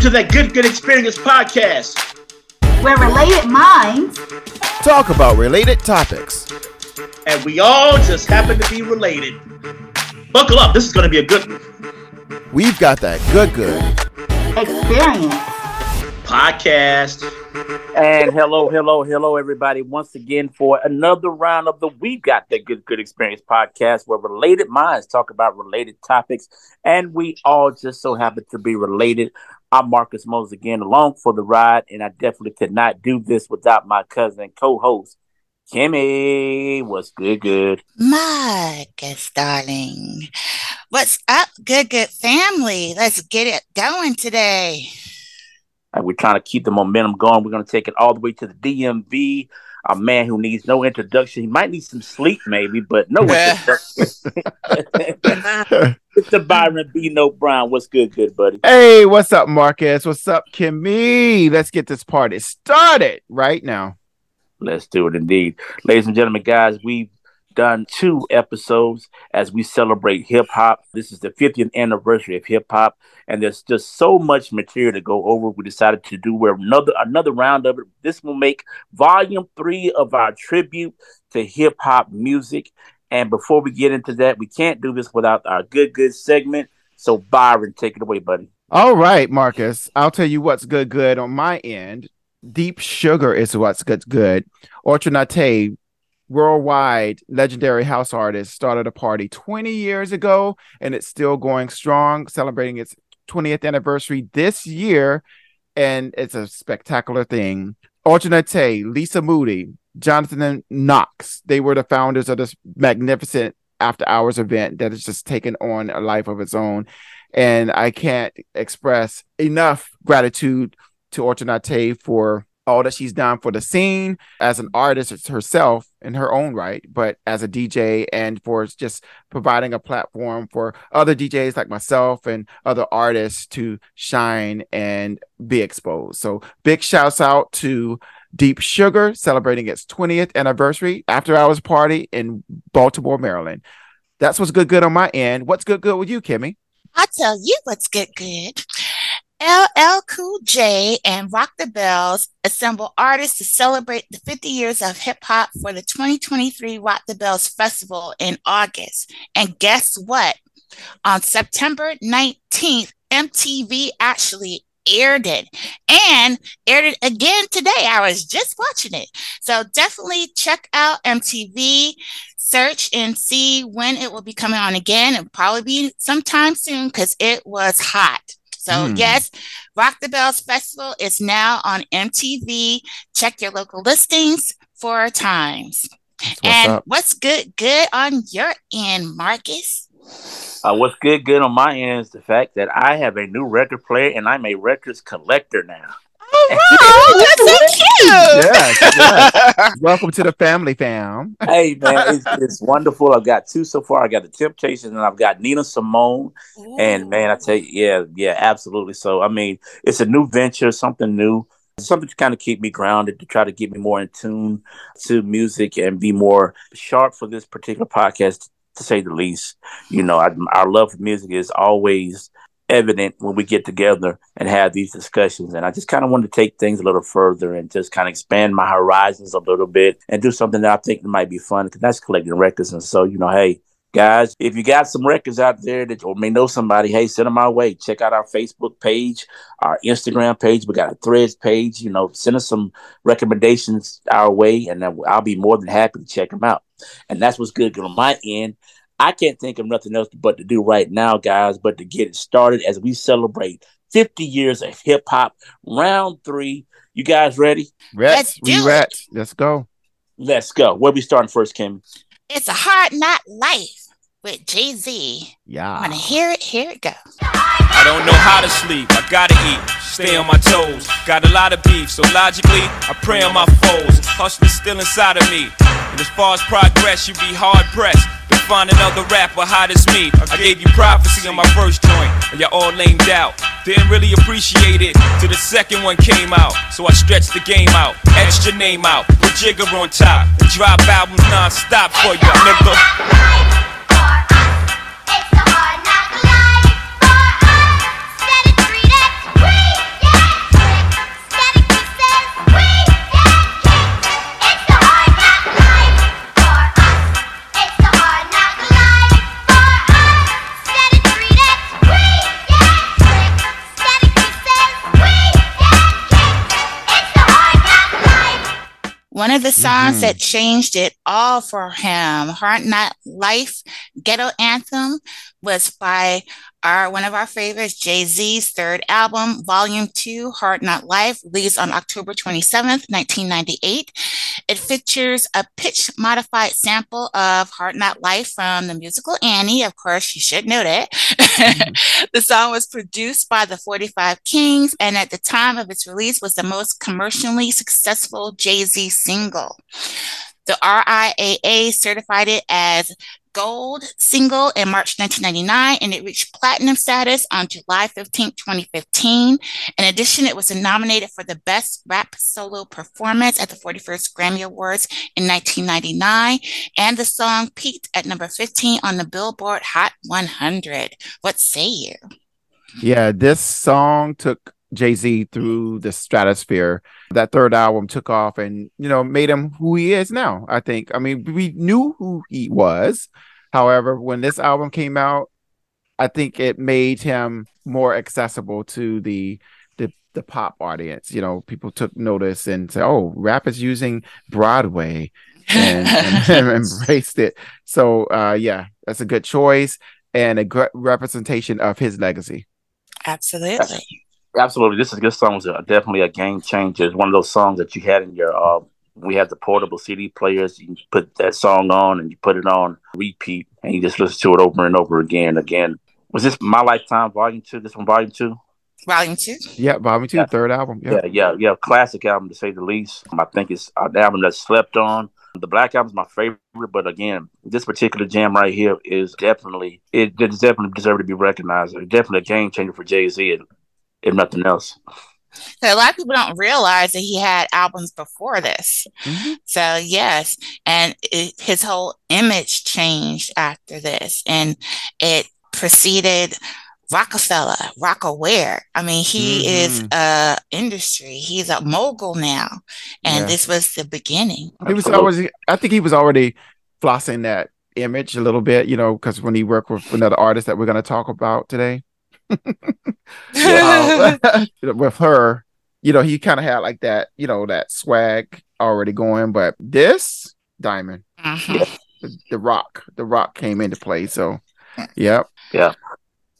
welcome to the Good Experience podcast, where related minds talk about related topics, and we all just happen to be related. Buckle up, this is going to be a good one. We've got that good experience podcast. And hello, everybody, once again for another round of the We've Got That Good Experience podcast, where related minds talk about related topics, and we all just so happen to be related. I'm Marcus Mose again, along for the ride, and I definitely could not do this without my cousin and co-host, Kimmy. What's good? Marcus, darling. What's up, good family? Let's get it going today. And we're trying to keep the momentum going. We're going to take it all the way to the DMV. A man who needs no introduction. He might need some sleep, maybe, but no introduction. Mr. Byron B. No Brown. What's good, buddy? Hey, what's up, Marcus? What's up, Kimmy? Let's get this party started right now. Let's do it indeed. Ladies and gentlemen, guys, we've done 2 episodes as we celebrate hip-hop. This is the 50th anniversary of hip-hop, and there's just so much material to go over. We decided to do another round of it. This will make volume 3 of our tribute to hip-hop music. And before we get into that, we can't do this without our good segment. So Byron, take it away, buddy. All right, Marcus. I'll tell you what's good on my end. Deep Sugar is what's good. Ultra Naté, worldwide legendary house artist, started a party 20 years ago, and it's still going strong, celebrating its 20th anniversary this year, and it's a spectacular thing. Ultra Naté, Lisa Moody, Jonathan Knox, they were the founders of this magnificent after-hours event that has just taken on a life of its own, and I can't express enough gratitude to Ultra Naté for all that she's done for the scene as an artist herself in her own right, but as a DJ, and for just providing a platform for other DJs like myself and other artists to shine and be exposed. So big shouts out to Deep Sugar, celebrating its 20th anniversary after hours party in Baltimore, Maryland. That's what's good on my end. What's good with you, Kimmy? I'll tell you what's good. LL Cool J and Rock the Bells assemble artists to celebrate the 50 years of hip-hop for the 2023 Rock the Bells Festival in August. And guess what? On September 19th, MTV actually aired it, and aired it again today. I was just watching it. So definitely check out MTV. Search and see when it will be coming on again. It'll probably be sometime soon because it was hot. So yes, Rock the Bells Festival is now on MTV. Check your local listings 4 times. What's good on your end, Marcus? What's good on my end is the fact that I have a new record player, and I'm a records collector now. Oh, wow, that's so cute. Yes. Welcome to the family, fam. Hey, man, it's wonderful. I've got 2 so far. I got The Temptations, and I've got Nina Simone. Ooh. And man, I tell you, yeah, absolutely. So, I mean, it's a new venture, something new, something to kind of keep me grounded, to try to get me more in tune to music and be more sharp for this particular podcast, to say the least. You know, our love for music is always evident when we get together and have these discussions. And I just kind of wanted to take things a little further and just kind of expand my horizons a little bit and do something that I think might be fun, because that's collecting records. And so, you know, hey, guys, if you got some records out there that or may know somebody, hey, send them my way. Check out our Facebook page, our Instagram page. We got a Threads page. You know, send us some recommendations our way, and I'll be more than happy to check them out. And that's what's good on my end. I can't think of nothing else but to do right now, guys, but to get it started as we celebrate 50 years of hip-hop, round 3. You guys ready? Let's do it. Let's go. Where we starting first, Kim? It's A Hard Knock Life with Jay-Z. Yeah. Want to hear it? Here it goes. I don't know how to sleep. I got to eat. Stay on my toes. Got a lot of beef, so logically, I prey on my foes. Hustle's still inside of me. And as far as progress, you be hard-pressed. Find another rapper hot as me. I gave you prophecy on my first joint, and y'all all lamed out. Didn't really appreciate it till the second one came out. So I stretched the game out, etched your name out, put Jigger on top, and drop albums non-stop for ya, nigga. It's a hard knock life for us. Set it free, that's free. of the songs that changed it all for him. Hard Knock Life, Ghetto Anthem, was by one of our favorites, Jay-Z's third album, Volume 2, Hard Knock Life, released on October 27th, 1998. It features a pitch-modified sample of Hard Knock Life from the musical Annie. Of course, you should know that. The song was produced by the 45 Kings, and at the time of its release was the most commercially successful Jay-Z single. The RIAA certified it as gold single in March 1999, and it reached platinum status on July 15, 2015. In addition, it was nominated for the Best Rap Solo Performance at the 41st Grammy Awards in 1999, and the song peaked at number 15 on the Billboard Hot 100. What say you? Yeah, this song took Jay-Z through the stratosphere. That third album took off and, you know, made him who he is now, I think. I mean, we knew who he was. However, when this album came out, I think it made him more accessible to the pop audience. You know, people took notice and said, oh, rap is using Broadway and embraced it. So, yeah, that's a good choice and a great representation of his legacy. Absolutely. Absolutely. This song was definitely a game changer. It's one of those songs that you had in your, we had the portable CD players. You put that song on and you put it on repeat and you just listen to it over and over again. Was this My Lifetime Volume 2? This one, Volume 2? Volume 2? Yeah, Volume 2, third album. Yeah. Yeah. Classic album to say the least. I think it's an album that's slept on. The Black Album is my favorite, but again, this particular jam right here is definitely, it deserves to be recognized. It's definitely a game changer for Jay-Z, if nothing else. So a lot of people don't realize that he had albums before this. Mm-hmm. So yes, and his whole image changed after this, and it preceded Rockefeller, Rock-aware. I mean, he is a industry. He's a mogul now, and this was the beginning. He was always, I think he was already flossing that image a little bit, you know, because when he worked with another artist that we're going to talk about today, with her, you know, he kind of had like that, you know, that swag already going, but this diamond, the rock came into play. So, yeah.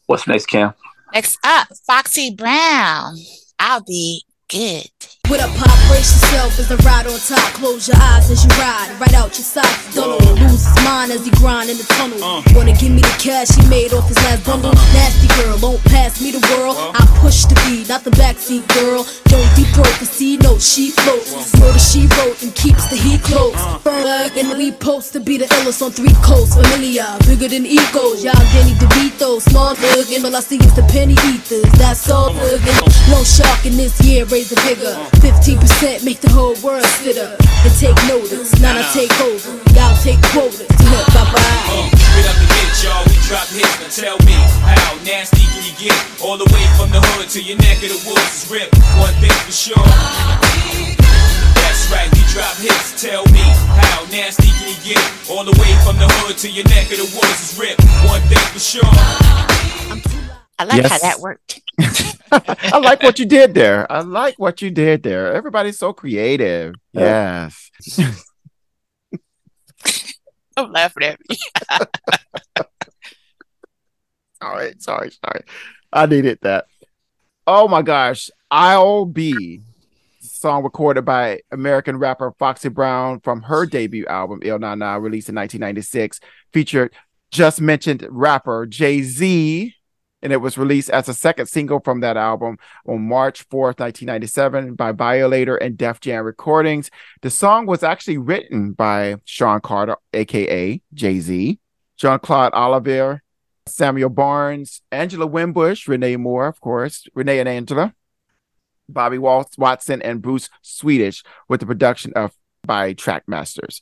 What's next, Kim? Next up, Foxy Brown. I'll be good. With a pop, brace yourself as the ride on top. Close your eyes as you ride, right out your socks. Don't lose his mind as he grind in the tunnel. Wanna give me the cash he made off his last bundle. Nasty girl, won't pass me the world. I push the beat, not the backseat girl. Don't be broke, cause see, no, she floats. Know that she wrote and keeps the heat close. Ferg and we post to be the illest on three coasts. Familiar, bigger than egos. Y'all Danny DeVito, small thug. And all I see is the penny eaters. That's all thug. No shark in this year, raise the bigger. 15% make the whole world sit up and take notice. Now I take over, y'all take quotas. Get up and get y'all, we drop hits. Now tell me how nasty can you get? All the way from the hood to your neck of the woods is ripped. One thing for sure. That's right, we drop hits. Tell me how nasty can you get? All the way from the hood to your neck of the woods is ripped. One thing for sure. I like how that worked. I like what you did there. Everybody's so creative. Yes. I'm laughing at me. All right. Sorry. I needed that. Oh my gosh. I'll Be. Song recorded by American rapper Foxy Brown from her debut album, Ill Na Na, released in 1996, featured just mentioned rapper Jay-Z. And it was released as a second single from that album on March 4th, 1997 by Violator and Def Jam Recordings. The song was actually written by Sean Carter, a.k.a. Jay-Z, Jean-Claude Olivier, Samuel Barnes, Angela Wimbush, Renee Moore, of course, Renee and Angela, Bobby Watson, and Bruce Swedish, with the production by Trackmasters.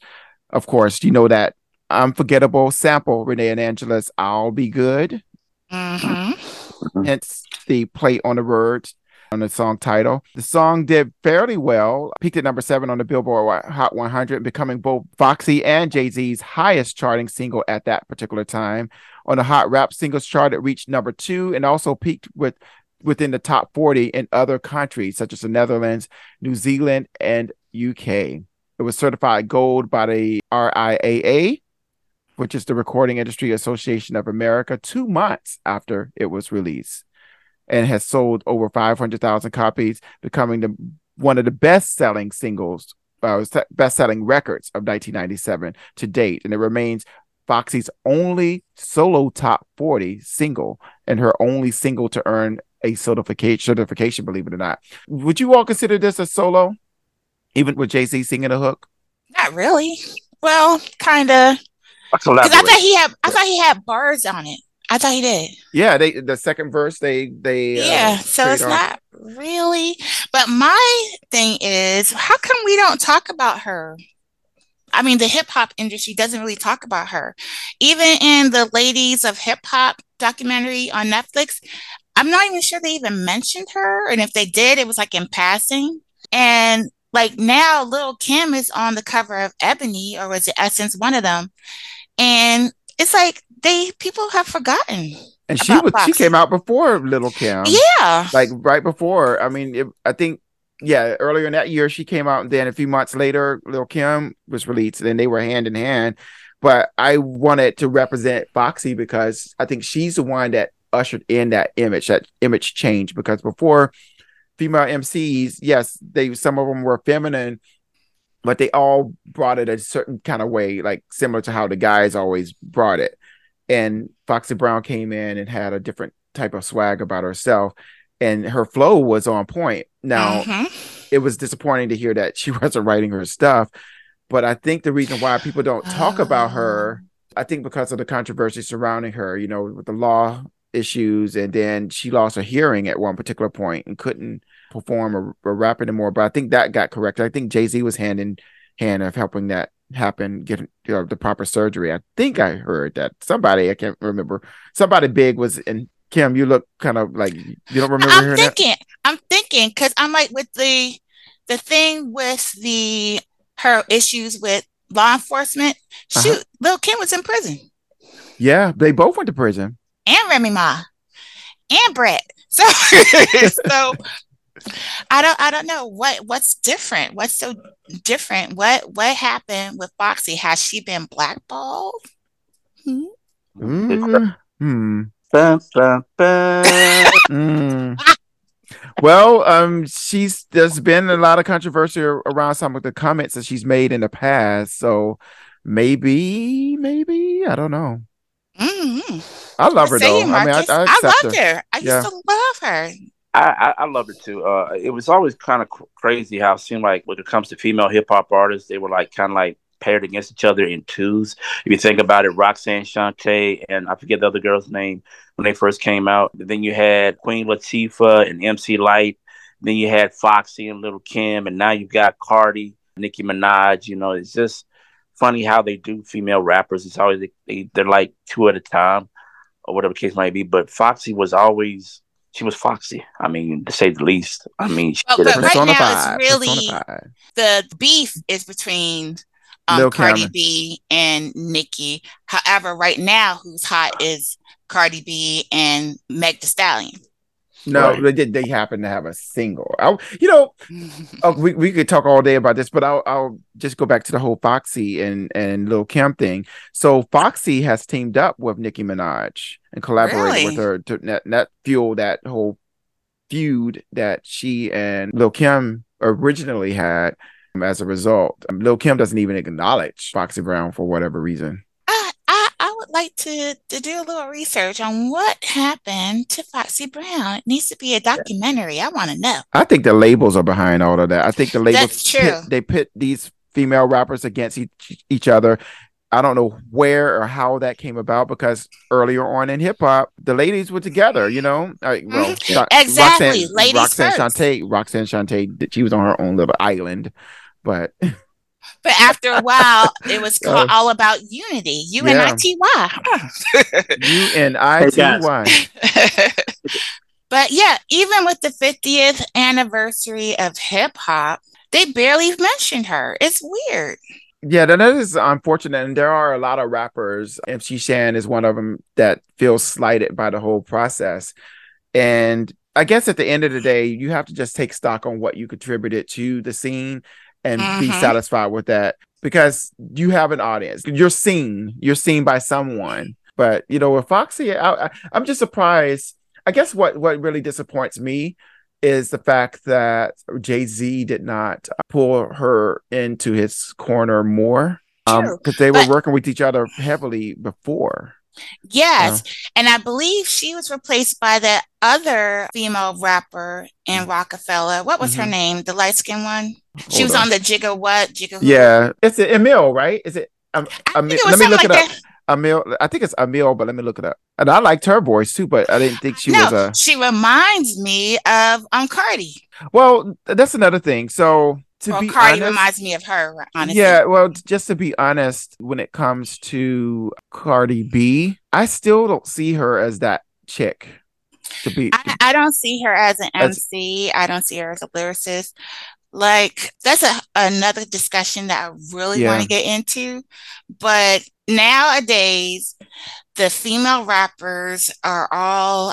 Of course, you know that unforgettable sample, Renee and Angela's I'll Be Good. Hence the play on the word on the song title. The song did fairly well, peaked at number 7 on the Billboard Hot 100, becoming both Foxy and Jay-Z's highest charting single at that particular time. On the Hot Rap Singles chart, it reached number 2 and also peaked within the top 40 in other countries such as the Netherlands, New Zealand, and UK. It was certified gold by the RIAA, which is the Recording Industry Association of America, 2 months after it was released, and has sold over 500,000 copies, becoming one of the best-selling singles, best-selling records of 1997 to date, and it remains Foxy's only solo top 40 single and her only single to earn a certification, believe it or not. Would you all consider this a solo, even with Jay-Z singing a hook? Not really. Well, kind of. Because I thought he had bars on it. I thought he did. Yeah, the second verse they yeah. So it's not really. But my thing is, how come we don't talk about her? I mean, the hip hop industry doesn't really talk about her. Even in the Ladies of Hip Hop documentary on Netflix, I'm not even sure they even mentioned her. And if they did, it was like in passing. And like now, Lil' Kim is on the cover of Ebony, or was it Essence, one of them. And it's like people have forgotten. And she came out before Lil' Kim. Yeah. Like right before. I mean, earlier in that year, she came out. And then a few months later, Lil' Kim was released. And then they were hand in hand. But I wanted to represent Foxy because I think she's the one that ushered in that image change. Because before, female MCs, yes, some of them were feminine, but they all brought it a certain kind of way, like similar to how the guys always brought it. And Foxy Brown came in and had a different type of swag about herself, and her flow was on point. Now, It was disappointing to hear that she wasn't writing her stuff, but I think the reason why people don't talk about her, I think because of the controversy surrounding her, you know, with the law issues, and then she lost her hearing at one particular point and couldn't perform or rap anymore. But I think that got corrected. I think Jay-Z was hand in hand of helping that happen, getting the proper surgery. I think I heard that somebody, I can't remember, somebody big was in. Kim, you look kind of like you don't remember. I'm thinking because I'm like with the thing with her issues with law enforcement. Shoot, Lil' Kim was in prison. Yeah, they both went to prison. And Remy Ma, and Brett. So, I don't know what's different. What's so different? What happened with Foxy? Has she been blackballed? Well, there's been a lot of controversy around some of the comments that she's made in the past. So maybe I don't know. Mm-hmm. I love her though. Marcus, I mean, I loved her. I used to love her. I love her too. It was always kind of crazy how it seemed like when it comes to female hip hop artists, they were like kind of like paired against each other in twos. If you think about it, Roxanne Shanté and I forget the other girl's name when they first came out. Then you had Queen Latifah and MC Light. Then you had Foxy and Lil' Kim, and now you've got Cardi, Nicki Minaj. You know, it's just funny how they do female rappers. It's always they're like two at a time, or whatever the case might be. But Foxy was always, she was Foxy. I mean, to say the least. I mean, she but right now it's really the beef is between Cardi B and Nicki. However, right now, who's hot is Cardi B and Meg Thee Stallion. No, right. They happen to have a single. We could talk all day about this, but I'll just go back to the whole Foxy and Lil' Kim thing. So Foxy has teamed up with Nicki Minaj and collaborated with her to not fuel that whole feud that she and Lil' Kim originally had. As a result, Lil' Kim doesn't even acknowledge Foxy Brown for whatever reason. I would like to do a little research on what happened to Foxy Brown. It needs to be a documentary. I want to know. I think the labels are behind all of that. I think the labels, that's true. They pit these female rappers against each other. I don't know where or how that came about, because earlier on in hip hop, the ladies were together, you know? Exactly. Roxanne Shanté, she was on her own little island. But after a while, it was called all about unity. UNITY. But yeah, even with the 50th anniversary of hip hop, they barely mentioned her. It's weird. Yeah, that is unfortunate. And there are a lot of rappers. MC Shan is one of them that feels slighted by the whole process. And I guess at the end of the day, you have to just take stock on what you contributed to the scene. and be satisfied with that, because you have an audience. You're seen by someone. But, you know, with Foxy, I'm just surprised. I guess what really disappoints me is the fact that Jay-Z did not pull her into his corner more, because they were working with each other heavily before. Yes. And I believe she was replaced by that other female rapper in Rockefeller. What was her name? The light-skinned one? She was on the Jigga what? Jigga who? Yeah. It's Emil, right? Is it? I think it was let me look like it up. That. Emil, I think it's Emil, but let me look it up. And I liked her voice too, but I didn't think she was. She reminds me of Cardi. Well, that's another thing. So Cardi reminds me of her, honestly. Yeah, well, just to be honest, when it comes to Cardi B, I still don't see her as that chick. I don't see her as an MC. I don't see her as a lyricist. Like, that's another discussion that I really want to get into. But nowadays, the female rappers are all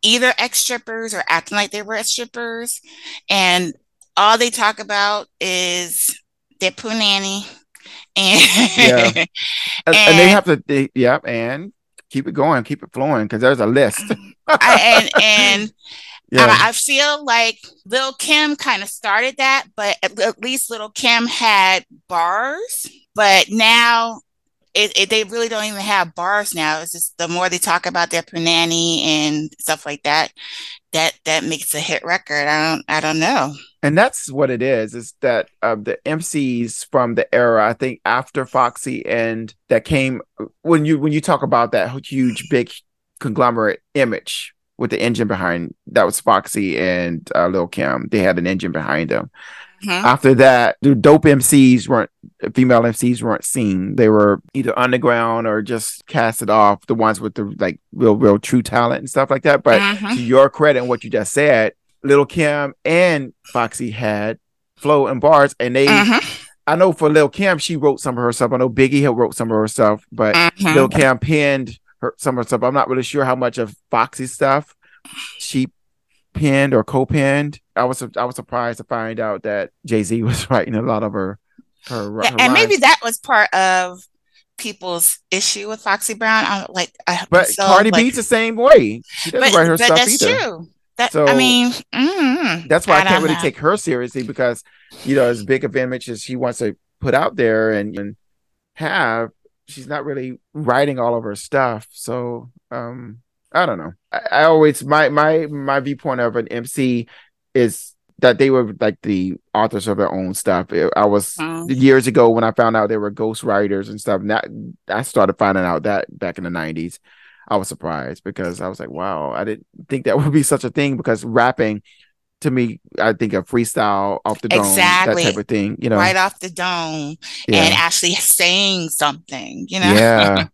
either ex-strippers or acting like they were ex-strippers. And all they talk about is their poo nanny. And they have to, and keep it going, keep it flowing, because there's a list. I feel like Lil' Kim kind of started that, but at least Lil' Kim had bars. But now they really don't even have bars now. It's just the more they talk about their punani and stuff like that makes a hit record. I don't know. And that's what it is. Is that the MCs from the era? I think after Foxy and that came when you talk about that huge big conglomerate image. With the engine behind, that was Foxy and Lil' Kim. They had an engine behind them. After that, the female MCs weren't seen. They were either underground or just casted off, the ones with the like real true talent and stuff like that. But to your credit and what you just said, Lil' Kim and Foxy had flow and bars, and they I know for Lil' Kim, she wrote some of her stuff. I know Biggie had wrote some of her stuff, but Lil' Kim penned some of her stuff. I'm not really sure how much of Foxy's stuff she penned or co-penned. I was surprised to find out that Jay-Z was writing a lot of her and rhymes. Maybe that was part of people's issue with Foxy Brown. Cardi B's the same way. She doesn't write her stuff that's either. True. That's why I can't really take her seriously, because you know, as big of an image as she wants to put out there and have, she's not really writing all of her stuff. So I don't know. I always my viewpoint of an MC is that they were like the authors of their own stuff. I was years ago when I found out they were ghost writers and stuff. Now I started finding out that back in the 90s. I was surprised because I was like, wow, I didn't think that would be such a thing, because rapping to me, I think a freestyle off the dome, that type of thing, you know, right off the dome, and actually saying something, you know.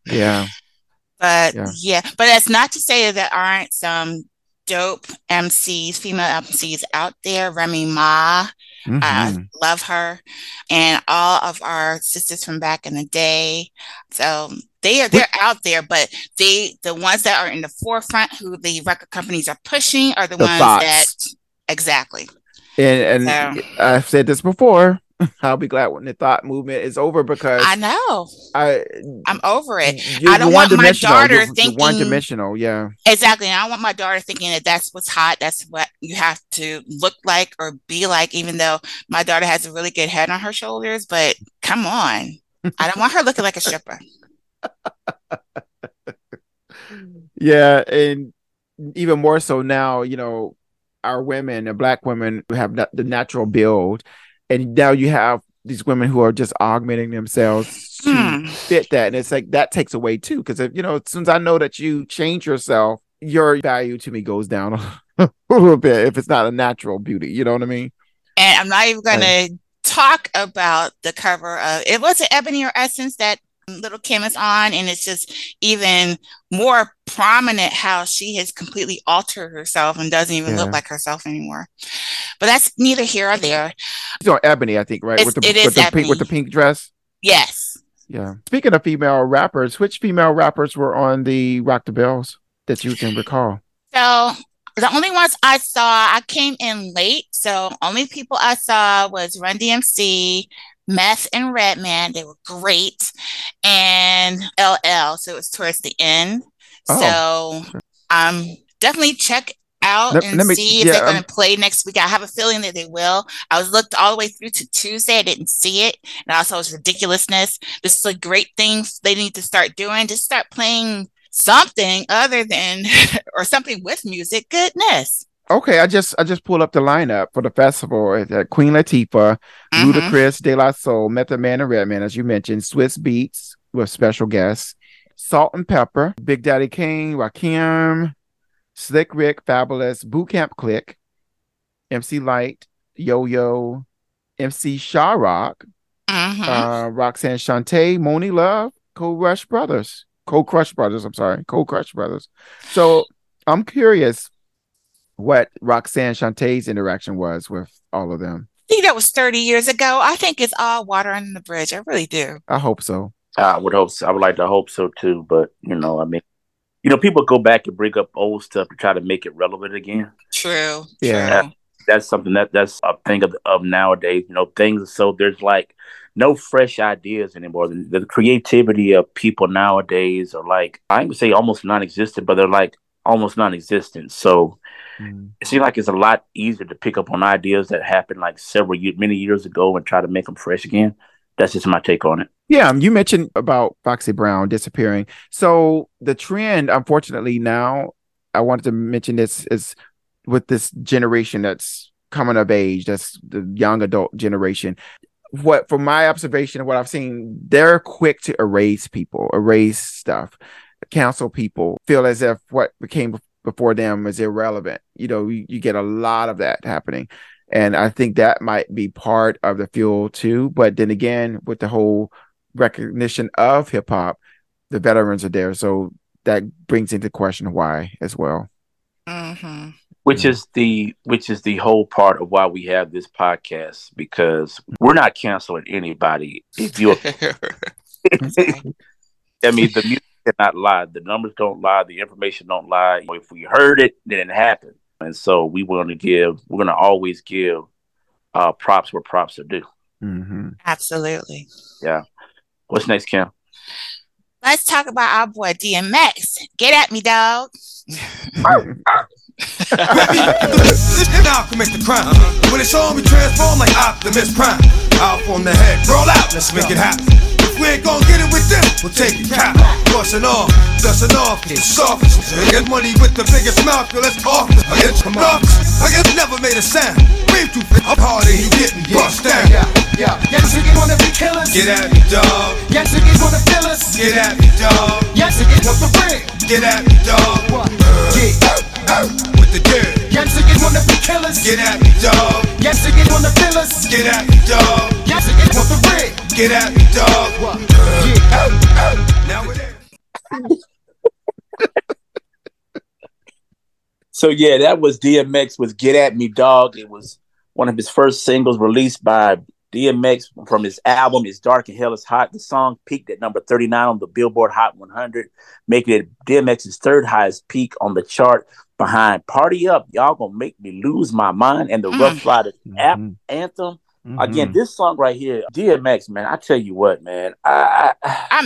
But that's not to say that there aren't some dope MCs, female MCs out there. Remy Ma, love her, and all of our sisters from back in the day. So they're out there, but the ones that are in the forefront, who the record companies are pushing, are the ones Fox. That. Exactly. And so, I've said this before, I'll be glad when the thought movement is over, because I know I'm over it. I don't want my daughter thinking one-dimensional. Yeah, exactly. And I don't want my daughter thinking that that's what's hot. That's what you have to look like or be like, even though my daughter has a really good head on her shoulders, but come on. I don't want her looking like a stripper. Yeah. And even more so now, you know, our women and Black women have the natural build, and now you have these women who are just augmenting themselves to fit that, and it's like that takes away too, because if you know, as soon as I know that you change yourself, your value to me goes down a little bit if it's not a natural beauty, you know what I mean? And I'm not even gonna talk about the cover of it. Was it Ebony or Essence that Lil' Kim is on, and it's just even more prominent how she has completely altered herself and doesn't even look like herself anymore. But that's neither here or there. She's on Ebony, I think, right? With the pink dress. Yes. Yeah. Speaking of female rappers, which female rappers were on the Rock the Bells that you can recall? So The only ones I saw, I came in late, so only people I saw was Run DMC, Meth, and Redman. They were great, and LL. So it was towards the end. Oh. So definitely check out see if they're going to play next week. I have a feeling that they will. I was looked all the way through to Tuesday. I didn't see it, and I also it was ridiculousness. This is a great thing they need to start doing. Just start playing something other than or something with music. Goodness. Okay, I just pulled up the lineup for the festival. Queen Latifah, Ludacris, De La Soul, Method Man and Redman, as you mentioned, Swiss Beats with special guests, Salt and Pepper, Big Daddy Kane, Rakim, Slick Rick, Fabulous, Bootcamp Click, MC Light, Yo-Yo, MC Sha-Rock, Roxanne Shanté, Moni Love, Cold Crush Brothers. So I'm curious what Roxanne Shantée's interaction was with all of them. I think that was 30 years ago. I think it's all water under the bridge. I really do. I hope so. I would hope so. I would like to hope so too. But, people go back and bring up old stuff to try to make it relevant again. True. Yeah. That's something that's a thing of nowadays. There's like no fresh ideas anymore. The creativity of people nowadays are like, I would say almost non-existent, but they're like almost non-existent. So it seems like it's a lot easier to pick up on ideas that happened like many years ago and try to make them fresh again. That's just my take on it. Yeah, you mentioned about Foxy Brown disappearing. So the trend, unfortunately, now I wanted to mention this is with this generation that's coming of age, that's the young adult generation. What, from my observation of what I've seen, they're quick to erase people, erase stuff, cancel people, feel as if what became before them is irrelevant. You get a lot of that happening. And I think that might be part of the fuel too. But then again, with the whole recognition of hip hop, the veterans are there. So that brings into question why as well. Mm-hmm. Which is the whole part of why we have this podcast, because we're not canceling anybody. If you, the music cannot lie. The numbers don't lie. The information don't lie. If we heard it, then it happened. And so we're going to always give props where props are due. Mm-hmm. Absolutely. Yeah. What's next, Kim? Let's talk about our boy DMX. Get at me, dog. Now commit the crime. When it's on, we transform like Optimus Prime. Off on the head, roll out, let's make it happen. If we ain't gonna get it with them, we'll take it. Bustin' off, dustin' off, it's soft. Get money with the biggest mouth, yo, let's off. I guess never made a sound. Wave too hard and you getting bust down. Yeah, yes, you wanna be killers. Get at me, dog. Yes, you wanna feel us. Get at me, dog. Yes, you want the bread. Get at me, dog. Get out. With the dirt. Yes, you wanna be killers. Get at me, dog. Yes, you wanna feel us. Get at me, dog. Yes, you want the bread. Get at me, dog. Get out. Now we're there. So yeah, that was DMX with Get At Me Dog. It was one of his first singles released by DMX from his album It's Dark and Hell Is Hot. The song peaked at number 39 on the Billboard Hot 100, making it DMX's third highest peak on the chart behind Party Up, Y'all Gonna Make Me Lose My Mind, and the Rough Riders anthem. Mm-hmm. Again, this song right here, DMX, man, I tell you what, man. I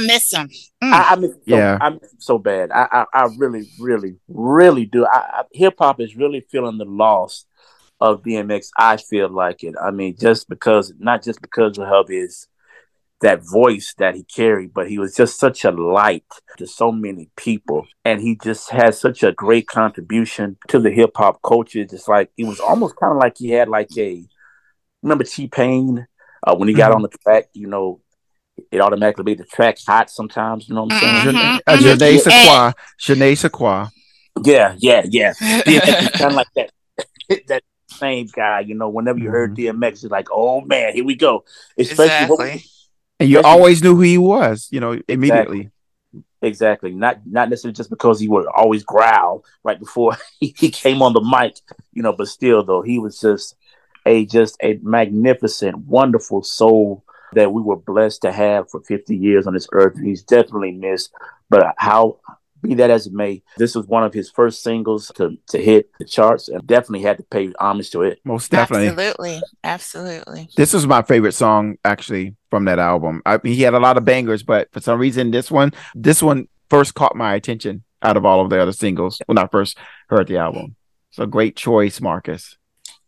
miss him. I miss him so bad. I really, really, really do. Hip-hop is really feeling the loss of DMX. I feel like it. I mean, not just because of his, that voice that he carried, but he was just such a light to so many people. And he just had such a great contribution to the hip-hop culture. Just like, it was almost kind of like he had like a... Remember T-Pain, when he got on the track, it automatically made the track hot sometimes, you know what I'm saying? Janae Sequoia. Yeah. Kind of like that same guy, whenever you heard DMX, it's like, oh man, here we go. And you always knew who he was, immediately. Exactly. Not necessarily just because he would always growl right before he came on the mic, but still though, he was just a magnificent, wonderful soul that we were blessed to have for 50 years on this earth. He's definitely missed, but how Be that as it may, this was one of his first singles to hit the charts, and definitely had to pay homage to it. Most definitely. Absolutely. This was my favorite song, actually, from that album. He had a lot of bangers, but for some reason, this one first caught my attention out of all of the other singles when I first heard the album. So great choice, Marcus.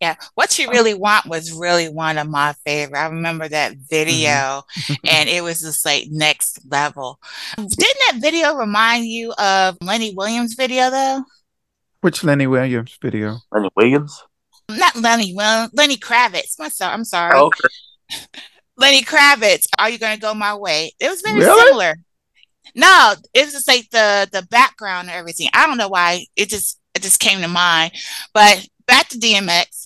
Yeah, What You Really Want was really one of my favorite. I remember that video, and it was just like next level. Didn't that video remind you of Lenny Williams' video, though? Which Lenny Williams video? Lenny Williams? Not Lenny Williams. Lenny Kravitz. I'm sorry. Oh, okay. Lenny Kravitz, Are You Gonna Go My Way? It was very similar. No, it was just like the background and everything. I don't know why. It just came to mind. But back to DMX,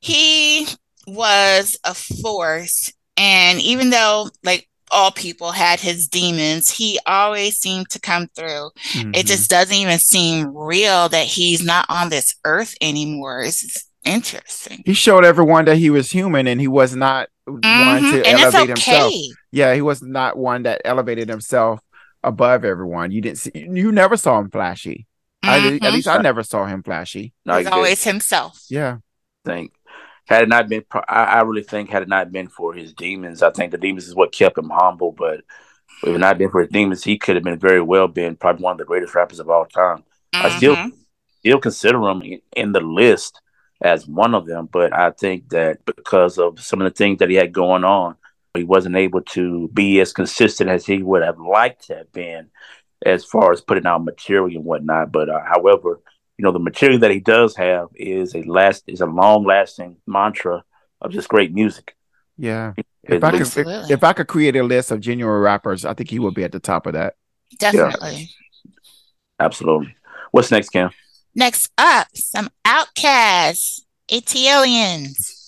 he was a force, and even though like all people had his demons, he always seemed to come through. It just doesn't even seem real that he's not on this earth anymore. It's interesting. He showed everyone that he was human, and he was not one to elevate himself. Yeah, he was not one that elevated himself above everyone. You never saw him flashy. At least I never saw him flashy. No, he's always himself. Yeah. Had it not been for his demons, I think the demons is what kept him humble. But if it had not been for his demons, he could have been probably one of the greatest rappers of all time. I still consider him in the list as one of them. But I think that because of some of the things that he had going on, he wasn't able to be as consistent as he would have liked to have been, as far as putting out material and whatnot. But however, the material that he does have is a long lasting mantra of just great music. Yeah. If I could create a list of genuine rappers, I think he would be at the top of that. Definitely. Yeah. Absolutely. What's next, Kim? Next up, some Outkast, ATLiens.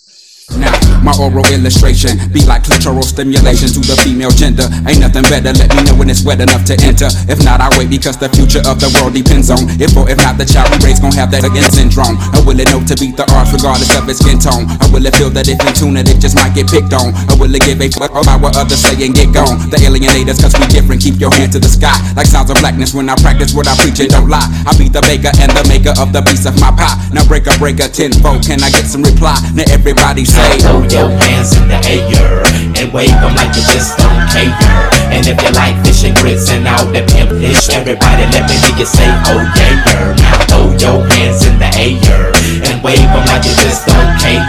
Now, my oral illustration be like clitoral stimulation to the female gender. Ain't nothing better, let me know when it's wet enough to enter. If not, I wait, because the future of the world depends on if not, the child we raise gon' have that again syndrome. Or will it know to beat the odds regardless of its skin tone? Or will it feel that if in tune it just might get picked on? Or will it give a fuck about what others say and get gone? The alienators, cause we different, keep your hand to the sky. Like sounds of blackness when I practice what I preach and don't lie. I be the baker and the maker of the piece of my pie. Now break a tenfold, can I get some reply? Now everybody's throw your hands in the air and wave them like you just don't care. And if you like fish and grits and all that pimp dish, everybody let me hear you say, oh yeah. Now throw your hands in the air and wave them like you just don't care.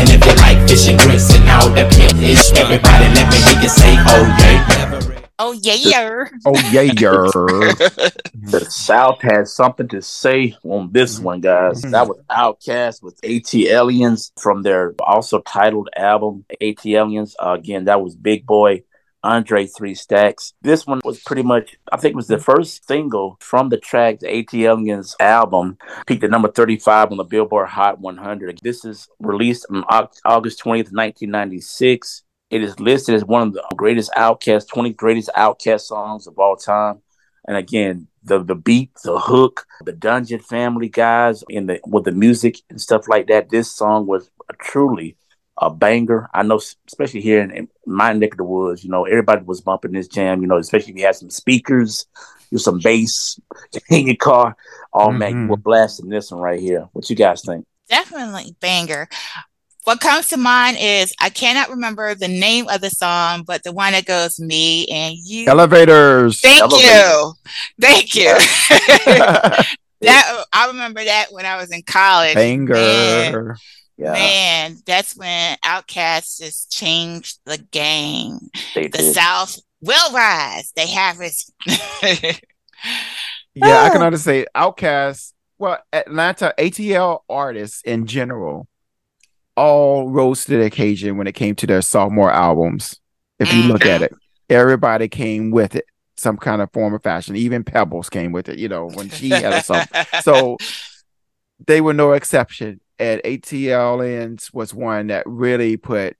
And if you like fish and grits and all that pimp dish, everybody let me hear you say, oh yeah. Oh yeah. Oh yeah. The South has something to say on this one, guys. That was Outkast with ATLiens from their also titled album ATLiens. Again, that was Big Boy, Andre 3 Stacks. This one was pretty much, I think it was the first single from the track, the ATLiens album. Peaked at number 35 on the Billboard Hot 100. This is released on August 20th, 1996. It is listed as one of the 20 greatest Outkast songs of all time. And again, the beat, the hook, the Dungeon Family guys with the music and stuff like that. This song was truly a banger. I know, especially here in my neck of the woods, everybody was bumping this jam, especially if you had some speakers, some bass in your car. All man, we're blasting this one right here. What you guys think? Definitely banger. What comes to mind is, I cannot remember the name of the song, but the one that goes, me and you. Elevators. Thank you. That, I remember that when I was in college. Banger. Man, that's when Outkast just changed the game. The South will rise. They have it. Yeah, I can honestly say Outkast, well, Atlanta, ATL artists in general, all rose to the occasion when it came to their sophomore albums. If you look at it, everybody came with it, some kind of form of fashion. Even Pebbles came with it, when she had a song. So they were no exception. And ATLiens was one that really put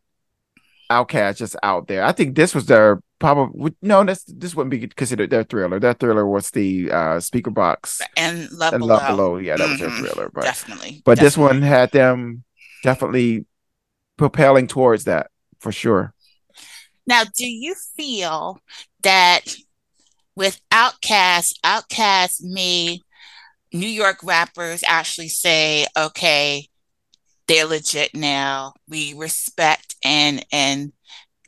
Outkast just out there. I think this was their this wouldn't be considered their Thriller. Their Thriller was the Speaker Box and Love Below. Yeah, that was their Thriller. But, definitely. But this one had them definitely propelling towards that, for sure. Now, do you feel that with Outkast. Outkast made New York rappers actually say, okay, they're legit now. We respect and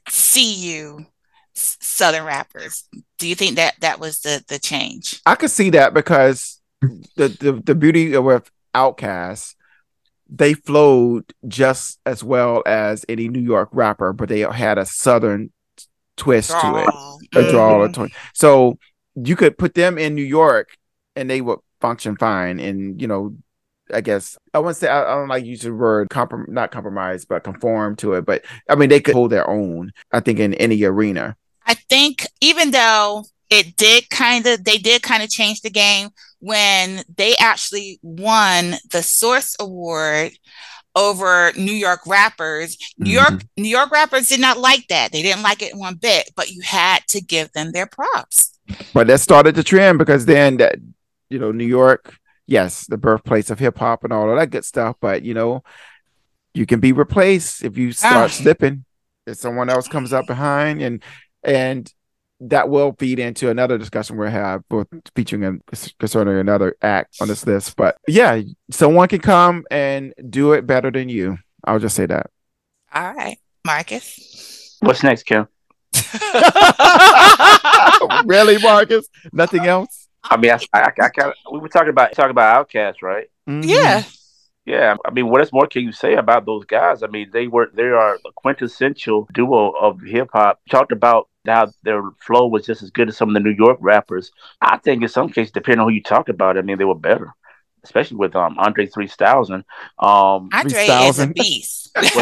see you, Southern rappers. Do you think that was the change? I could see that, because the beauty of Outkast, they flowed just as well as any New York rapper, but they had a Southern twist to it, a drawl. Mm-hmm. So you could put them in New York and they would function fine. And, you know, I guess I wouldn't say, I don't like using the word not compromise, but conform to it. But I mean, they could hold their own, I think, in any arena. I think even though they did kind of change the game when they actually won the Source Award over New York rappers. New York rappers did not like that. They didn't like it one bit, but you had to give them their props. But that started the trend, because then that, you know, New York, yes, the birthplace of hip hop and all of that good stuff, but you know, you can be replaced if you start slipping. If someone else comes up behind, and that will feed into another discussion we'll have concerning another act on this list. But yeah, someone can come and do it better than you. I'll just say that. All right, Marcus. What's next, Kim? Really, Marcus? Nothing else? I mean, I kind of, we were talking about Outkast, right? Mm-hmm. Yeah. Yeah, I mean, what else more can you say about those guys? I mean, they are a quintessential duo of hip hop. Talked about how their flow was just as good as some of the New York rappers. I think in some cases, depending on who you talk about, I mean, they were better, especially with Andre 3000. Andre is a beast. Andre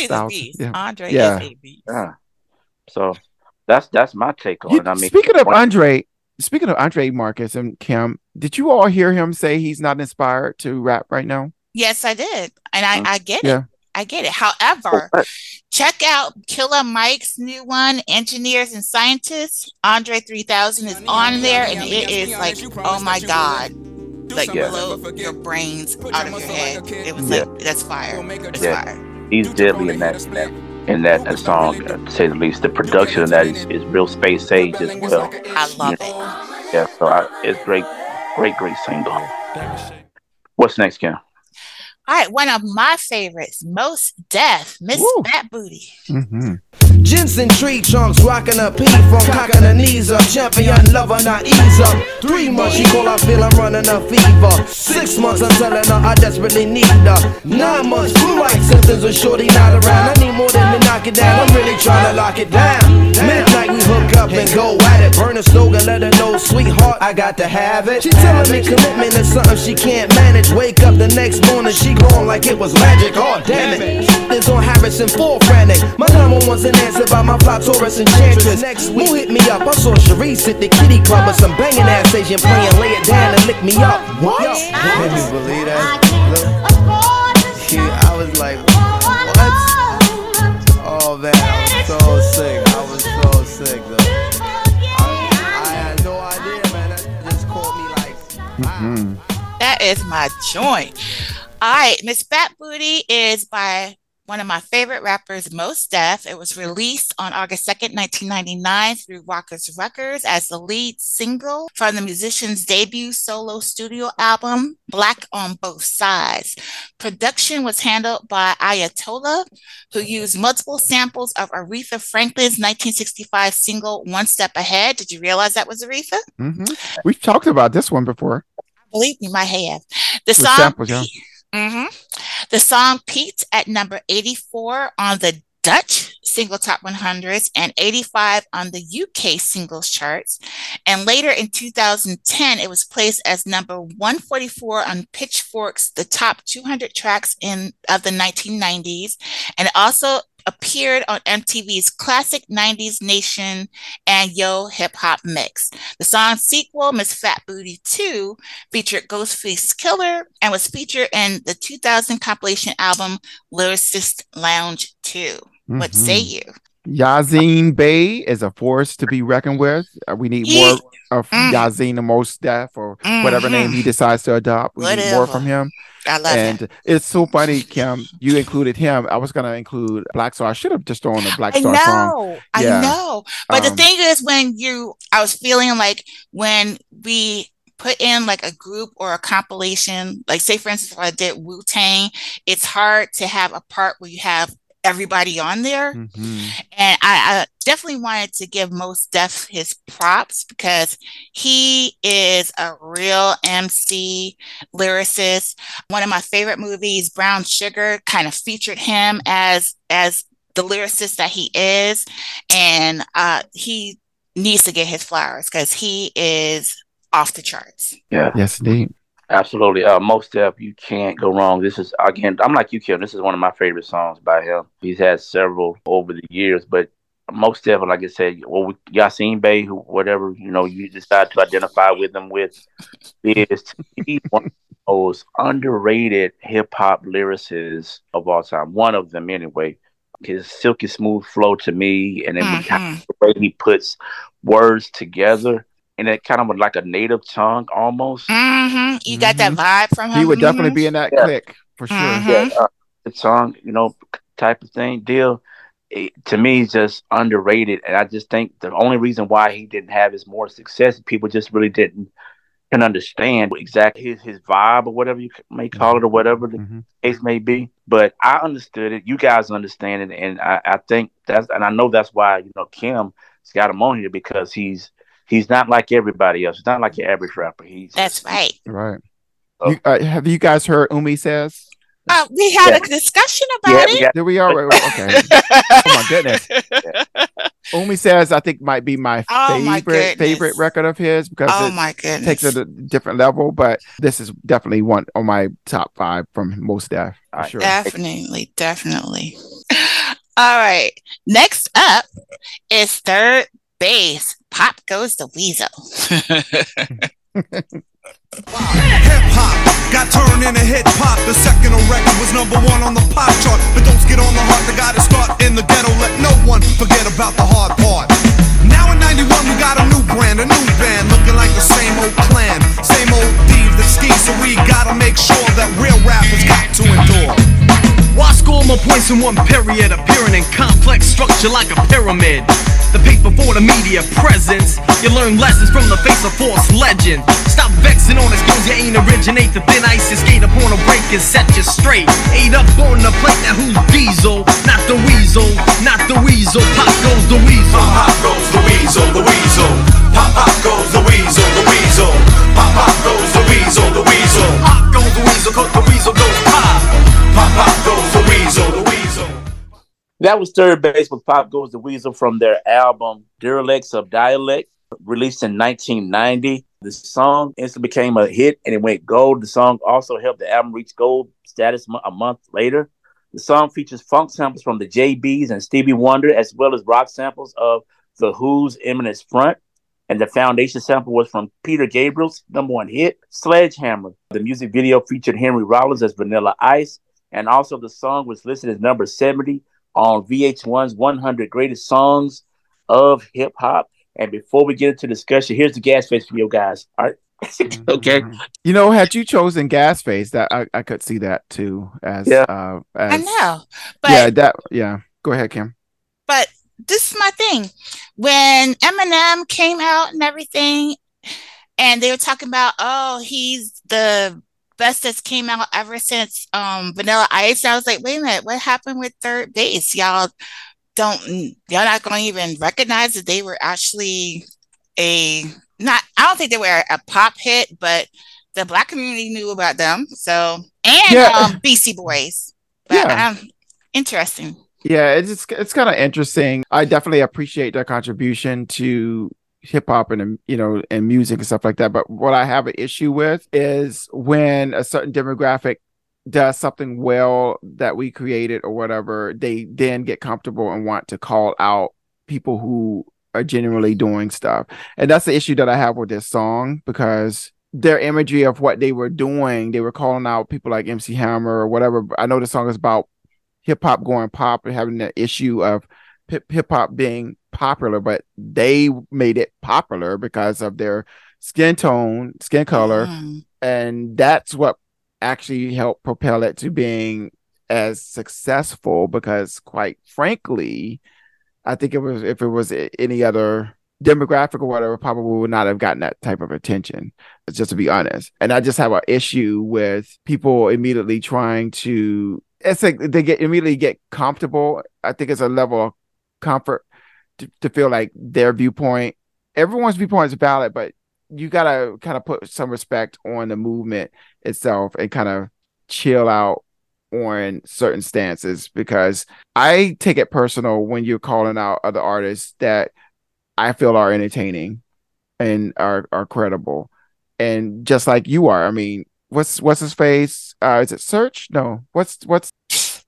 is a beast. Yeah. So that's my take on it. I mean, speaking of Andre, Marcus and Kim, did you all hear him say he's not inspired to rap right now? Yes, I did. And I get it. I get it. However, check out Killer Mike's new one, Engineers and Scientists. Andre 3000 is on there, and it is like, oh my God. Like, blow your brains out of your head. It was like, that's fire. That's fire. He's deadly in that. And that song, to say the least, the production of that is real space age as well. I love it. Yeah, so it's great single. What's next, Kim? All right, one of my favorites, Mos Def, Miss Fat Booty. Mm-hmm. Jensen tree trunks, rocking a pee from cocking her knees up. Champion lover, not ease up. 3 months, she call, I feel I'm running a fever. 6 months, I'm telling her I desperately need her. 9 months, blue light symptoms with shorty not around. I need more than to knock it down, I'm really trying to lock it down. Midnight, we hook up and go at it. Burn a slogan, let her know, sweetheart, I got to have it. She telling me commitment is something she can't manage. Wake up the next morning, she going like it was magic, oh damn it. This on Harrison 4 frantic. My number one's an answer by my fly Taurus enchantress. Next week, who hit me up? I saw Sharice at the kitty club with some banging ass Asian playing Lay It Down and Lick Me Up. What? Yo, can you believe that? Look, I was like, what? Oh man, I was so sick though. I had no idea, man. That just caught me like, wow. That is my joint. All right, Miss Fat Booty is by one of my favorite rappers, Mos Def. It was released on August 2nd, 1999 through Rockers Records as the lead single from the musician's debut solo studio album, Black on Both Sides. Production was handled by Ayatollah, who used multiple samples of Aretha Franklin's 1965 single, One Step Ahead. Did you realize that was Aretha? Mm-hmm. We've talked about this one before. I believe you might have. The song... samples, yeah. Mm-hmm. The song peaked at number 84 on the Dutch single top 100s and 85 on the UK singles charts. And later in 2010, it was placed as number 144 on Pitchfork's The Top 200 Tracks of the 1990s, and also appeared on MTV's classic 90s Nation and Yo Hip Hop Mix. The song's sequel, Miss Fat Booty 2, featured Ghostface Killah and was featured in the 2000 compilation album Lyricist Lounge 2. Mm-hmm. What say you? Yazine Bey is a force to be reckoned with. We need more of Yazine and Mos Def or whatever name he decides to adopt. We need more from him. I love it. And it's so funny, Kim, you included him. I was going to include Black Star. I should have just thrown a Black Star song. I know. But the thing is, I was feeling like when we put in like a group or a compilation, like say, for instance, if I did Wu-Tang, it's hard to have a part where you have everybody on there. And I definitely wanted to give Mos Def his props because he is a real MC lyricist. One of my favorite movies, Brown Sugar, kind of featured him as the lyricist that he is, and he needs to get his flowers because he is off the charts. Yes indeed. Absolutely. Mos Def, you can't go wrong. This is, again, I'm like you, Kim. This is one of my favorite songs by him. He's had several over the years, but Mos Def, like I said, well, Yazine Bey, who, whatever, you decide to identify with him with, is to be one of the most underrated hip-hop lyricists of all time. One of them, anyway. His silky smooth flow to me, and then the way he puts words together. And it kind of like a native tongue almost. You got that vibe from him. He would definitely be in that clique for sure. The tongue, type of thing deal. It, to me, is just underrated. And I just think the only reason why he didn't have his more success, people just really can understand exactly his vibe or whatever you may call it or whatever the case may be. But I understood it. You guys understand it. And I think and I know that's why, Kim's got him on here because he's not like everybody else. He's not like your average rapper. That's right. Right. So, have you guys heard Umi Says? We had a discussion about it. Did we already? Okay. Oh, my goodness. Umi Says, I think, might be my favorite record of his because it takes it a different level. But this is definitely one on my top 5 from Mos Def. Sure. Definitely. All right. Next up is Third Bass. Pop goes the weasel. Hip hop got turned into hip hop. The second record was #1 on the pop chart. But don't get on the heart. They gotta start in the ghetto. Let no one forget about the hard part. Now in 91 we got a new brand, a new band, looking like the same old clan, same old thieves that ski. So we gotta make sure that real rappers got to endure. Why score more points in one period? Appearing in complex structure like a pyramid. The paper for the media presence. You learn lessons from the face of false legend. Stop vexing on us, cause you ain't originate. The thin ice is skate upon a break and set you straight. Ate up on the plate, now who's diesel? Not the weasel, not the weasel. Pop goes the weasel. Pop goes the weasel, the weasel. Pop goes the weasel, the weasel. Pop goes the weasel, the weasel. Pop goes the weasel, cause the weasel goes pop. Pop goes the weasel, the weasel. That was Third Bass with Pop Goes the Weasel from their album Derelicts of Dialect, released in 1990. The song instantly became a hit and it went gold. The song also helped the album reach gold status a month later. The song features funk samples from the JBs and Stevie Wonder, as well as rock samples of The Who's Eminence Front. And the Foundation sample was from Peter Gabriel's #1 hit, Sledgehammer. The music video featured Henry Rollins as Vanilla Ice. And also the song was listed as number 70. On VH1's 100 Greatest Songs of Hip Hop. And before we get into discussion, here's the Gas Face video, guys. All right. Okay. Had you chosen Gas Face, that I could see that too. As I know. But go ahead, Kim. But this is my thing. When Eminem came out and everything, and they were talking about, he's the best that's came out ever since Vanilla Ice. I was like, wait a minute, what happened with Third Bass? Y'all not going to even recognize that they were actually I don't think they were a pop hit, but the Black community knew about them. So, BC Boys. But, interesting. Yeah, it's kind of interesting. I definitely appreciate their contribution to hip hop and and music and stuff like that. But what I have an issue with is when a certain demographic does something well that we created or whatever, they then get comfortable and want to call out people who are genuinely doing stuff. And that's the issue that I have with this song, because their imagery of what they were doing, they were calling out people like MC Hammer or whatever. I know the song is about hip hop going pop and having that issue of hip hop being popular, but they made it popular because of their skin tone, skin color, and that's what actually helped propel it to being as successful. Because, quite frankly, I think it was, if it was any other demographic or whatever, probably would not have gotten that type of attention, just to be honest. And I just have an issue with people immediately trying to, it's like they immediately get comfortable. I think it's a level of comfort to feel like their viewpoint, everyone's viewpoint is valid, but you got to kind of put some respect on the movement itself and kind of chill out on certain stances, because I take it personal when you're calling out other artists that I feel are entertaining and are credible. And just like you are, I mean, what's his face? Is it Search? No. What's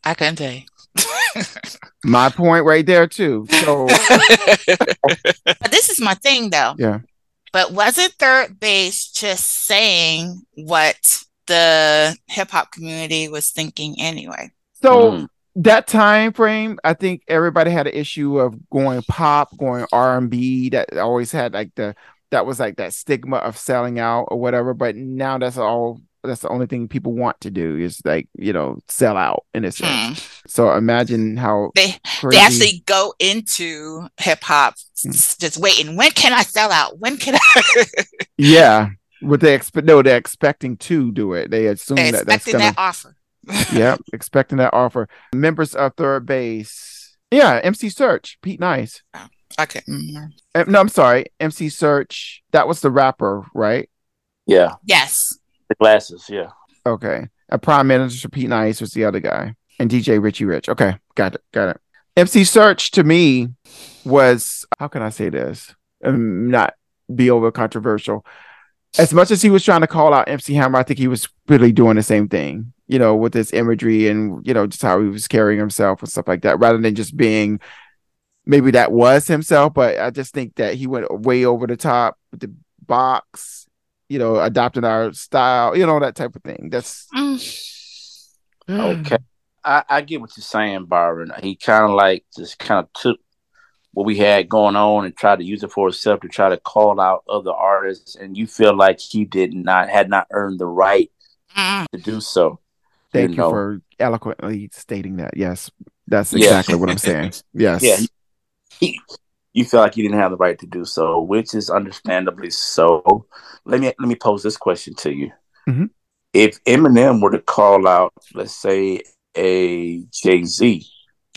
I couldn't tell you. My point right there too. So this is my thing though. Yeah. But wasn't Third Bass just saying what the hip hop community was thinking anyway? So that time frame, I think everybody had an issue of going pop, going R&B. That always had like that was like that stigma of selling out or whatever. But now that's the only thing people want to do is like, you know, sell out in a sense. So imagine how they actually go into hip hop just waiting. When can I sell out? When can I? Yeah. But they're expecting to do it. They assume that that's going to... that offer. Yeah, expecting that offer. Members of Third Bass. Yeah, MC Search, Pete Nice. Oh, okay. No, I'm sorry. MC Search, that was the rapper, right? Yeah. Yes. The glasses, yeah. Okay. A prime minister, Pete Nice was the other guy. And DJ Richie Rich. Okay, got it. MC Search to me was, how can I say this? Not be over controversial. As much as he was trying to call out MC Hammer, I think he was really doing the same thing, you know, with his imagery and, you know, just how he was carrying himself and stuff like that, rather than just being, maybe that was himself. But I just think that he went way over the top with the box, you know, adopting our style, you know, that type of thing. That's okay. I get what you're saying, Byron. He kind of like just kind of took what we had going on and try to use it for himself to try to call out other artists. And you feel like he had not earned the right to do so. Thank you for eloquently stating that. Yes. That's exactly what I'm saying. Yes. Yeah. You feel like you didn't have the right to do so, which is understandably so. Let me pose this question to you. Mm-hmm. If Eminem were to call out, let's say, a Jay-Z,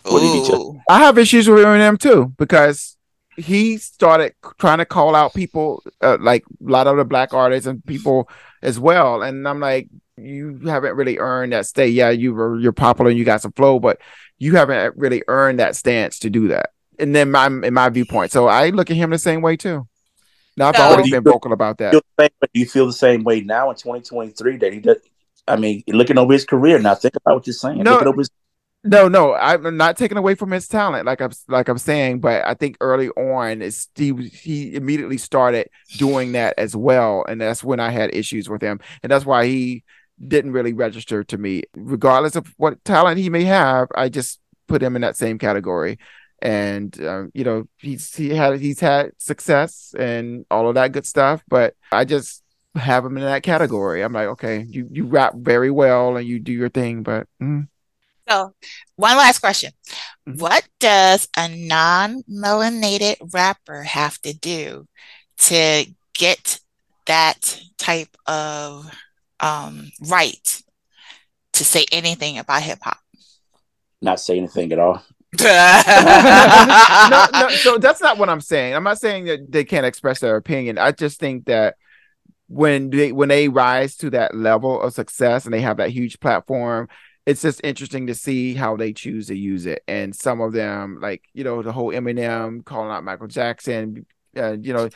I have issues with Eminem too, because he started trying to call out people like a lot of the black artists and people as well, and I'm like, you haven't really earned that stay. Yeah, you're popular and you got some flow, but you haven't really earned that stance to do that. And then in my viewpoint, so I look at him the same way too. Now I've always been vocal about that. Do you feel the same way now in 2023 that he does? I mean, looking over his career now, think about what you're saying. No. No, I'm not taking away from his talent, like I'm saying, but I think early on, he immediately started doing that as well, and that's when I had issues with him, and that's why he didn't really register to me. Regardless of what talent he may have, I just put him in that same category, and you know, he's had success and all of that good stuff, but I just have him in that category. I'm like, okay, you rap very well and you do your thing, but. So, one last question. What does a non-melanated rapper have to do to get that type of right to say anything about hip-hop? Not say anything at all. No, so that's not what I'm saying. I'm not saying that they can't express their opinion. I just think that when they rise to that level of success and they have that huge platform, it's just interesting to see how they choose to use it. And some of them, like, you know, the whole Eminem calling out Michael Jackson, you know,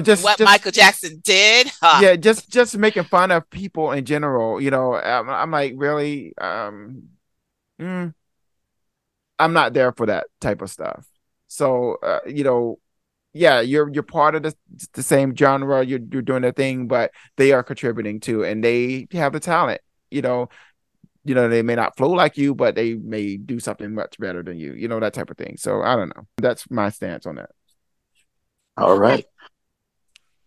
just what Michael Jackson did. Huh? Yeah. Just making fun of people in general. You know, I'm like, really, I'm not there for that type of stuff. So, you know, yeah, you're part of the same genre. You're doing the thing, but they are contributing too, and they have the talent, you know, you know, they may not flow like you, but they may do something much better than you, you know, that type of thing. So I don't know. That's my stance on that. All right.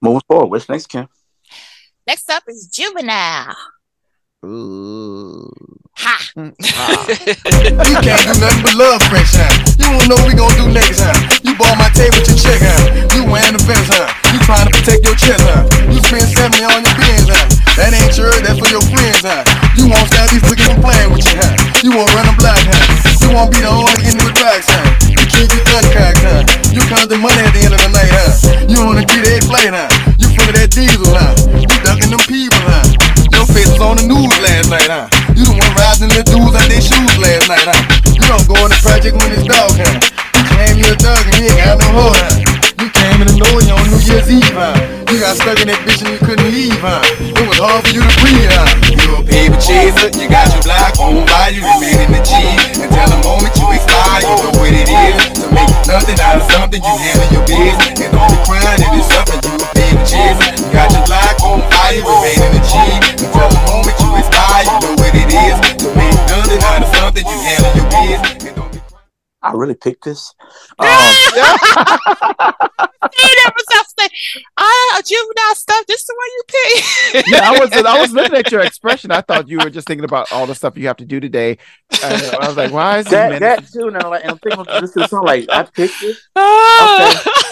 Moving forward. What's next, Kim? Next up is Juvenile. Ooh. Ha! You can't do nothing but love French time. You won't know we gonna do next time. You bought my table to check out. You wearing the fence time. You trying to protect your chest time. You spend 70 on your beans time. That ain't yours, that's for your friends time. You won't stop these niggas from playing with you time. You won't run a block time. You won't be the only in the rocks time. You can't get uncocked time. You count the money at the end of the night time. You on a 3-day flight time. You full of that diesel time. You ducking them people time. Your face was on the news last night, huh? You the one rising the dudes out their shoes last night, huh? You don't go in the project when it's dark, huh? You claim you're a thug and you ain't got no hold, huh? You came in the noise on New Year's Eve, huh? You got stuck in that bitch and you couldn't leave, huh? It was hard for you to breathe, huh? You're a paper chaser, you got your block on by you, remain in the G. Until the moment you expire, you know what it is. To make nothing out of something, you handle your biz. And all the crime, it is something you a paper chaser. You got your block on by you, remain in the G. I really picked this. Juvenile stuff. This is the one you pick. Yeah, I was looking at your expression. I thought you were just thinking about all the stuff you have to do today. I was like, why is that? That too. Now, like, I'm thinking this is not like I picked this.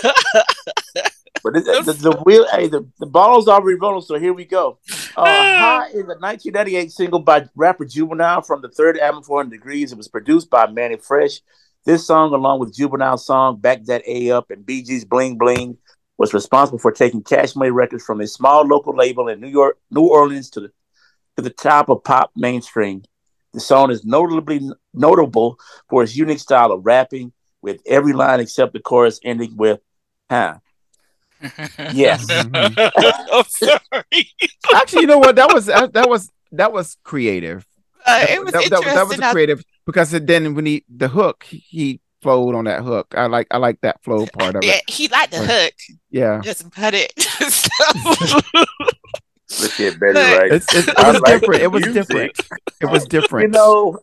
Okay. But the wheel, hey, the bottle's already rolling, so here we go. High is a 1998 single by rapper Juvenile from the third album, 400 Degrees. It was produced by Manny Fresh. This song, along with Juvenile's song, Back That A Up, and Bee Gees' Bling Bling, was responsible for taking Cash Money Records from a small local label in New Orleans to the top of pop mainstream. The song is notable for its unique style of rapping, with every line except the chorus ending with, huh. Yes. I'm sorry. Actually, you know what? That was creative. It was interesting. That was creative because then when the hook, he flowed on that hook. I like that flow part of it. Yeah, he liked the hook. Yeah, just put it. Look at Betty, right? It was different. You know.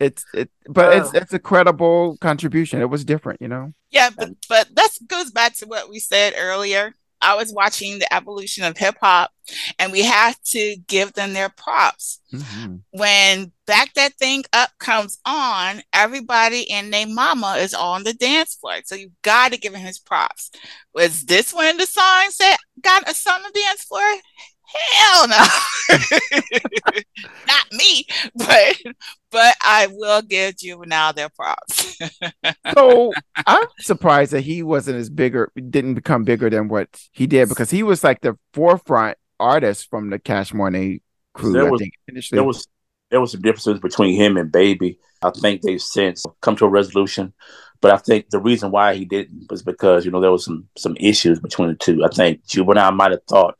It's a credible contribution. It was different, you know? Yeah, but that goes back to what we said earlier. I was watching the evolution of hip hop, and we have to give them their props. Mm-hmm. When Back That Thing Up comes on, everybody and their mama is on the dance floor. So you got to give him his props. Was this when the song said got us on the dance floor? Hell no. Not me, but I will give Juvenile their props. So I'm surprised that he didn't become bigger than what he did, because he was like the forefront artist from the Cash Money crew. There was some differences between him and Baby. I think they've since come to a resolution. But I think the reason why he didn't was because, you know, there was some issues between the two. I think Juvenile might have thought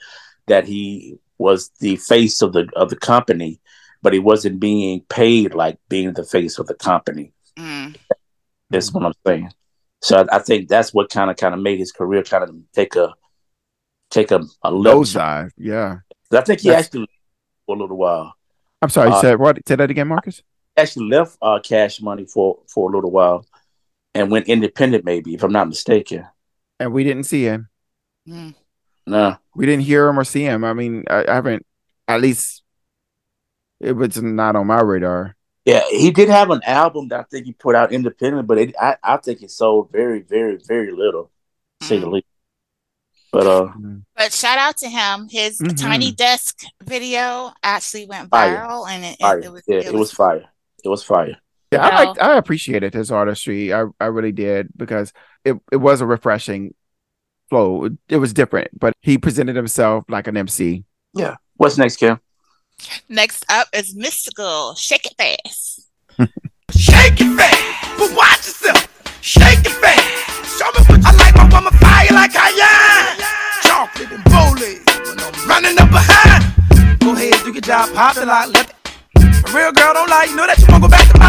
that he was the face of the company, but he wasn't being paid like being the face of the company. Mm. That's what I'm saying. So I think that's what kind of made his career kind of take a low side. Yeah, I think he actually for a little while. I'm sorry. Say that again, Marcus. Actually left Cash Money for a little while and went independent, maybe, if I'm not mistaken. And we didn't see him. Mm. No, we didn't hear him or see him. I mean, I haven't. At least it was not on my radar. Yeah, he did have an album that I think he put out independent, but I think it sold very, very, very little, to say the least. But shout out to him. His Tiny Desk video actually went viral, and it was fire. It was fire. Yeah, I appreciated his artistry. I really did, because it was a refreshing flow. It was different, but he presented himself like an MC. Yeah. What's next, Kim? Next up is Mystical. Shake It Fast. Shake it fast, but watch yourself. Shake it fast. Show me what I like. My woman fire like I am. Chocolate and bully when I'm running up behind. Go ahead, do your job, pop the lot, left it. A real girl don't lie. You know that you won't go back to my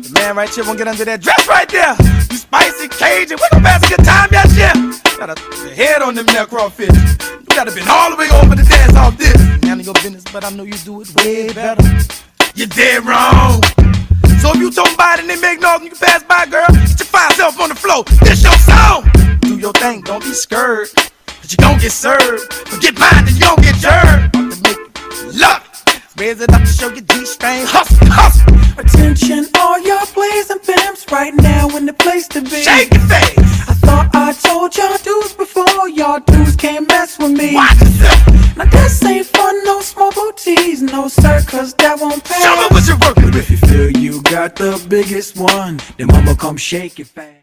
house. Damn right, you won't get under that dress right there. You spicy Cajun, we gon' pass a good time, yes, yeah. Got a head on them there crawfish. You gotta been all the way over the dance off this. None of your business, but I know you do it way better. You dead wrong. So if you don't buy it and they make noise, you can pass by, girl. Get your fine self on the floor. This your song. Do your thing, don't be scared. Cause you gon' get served. Forget mine, then you gon' get jerked. To make it love it. Raise it up to show your G-string. Hustle, hustle. Attention, all y'all plays and pimps right now in the place to be. Shake your face. I thought I told y'all dudes before. Y'all dudes can't mess with me. Watch yourself. Now this ain't fun, no small booties, no sir, cause that won't pay. Show me what you're working with. If you feel you got the biggest one, then mama come shake it fast.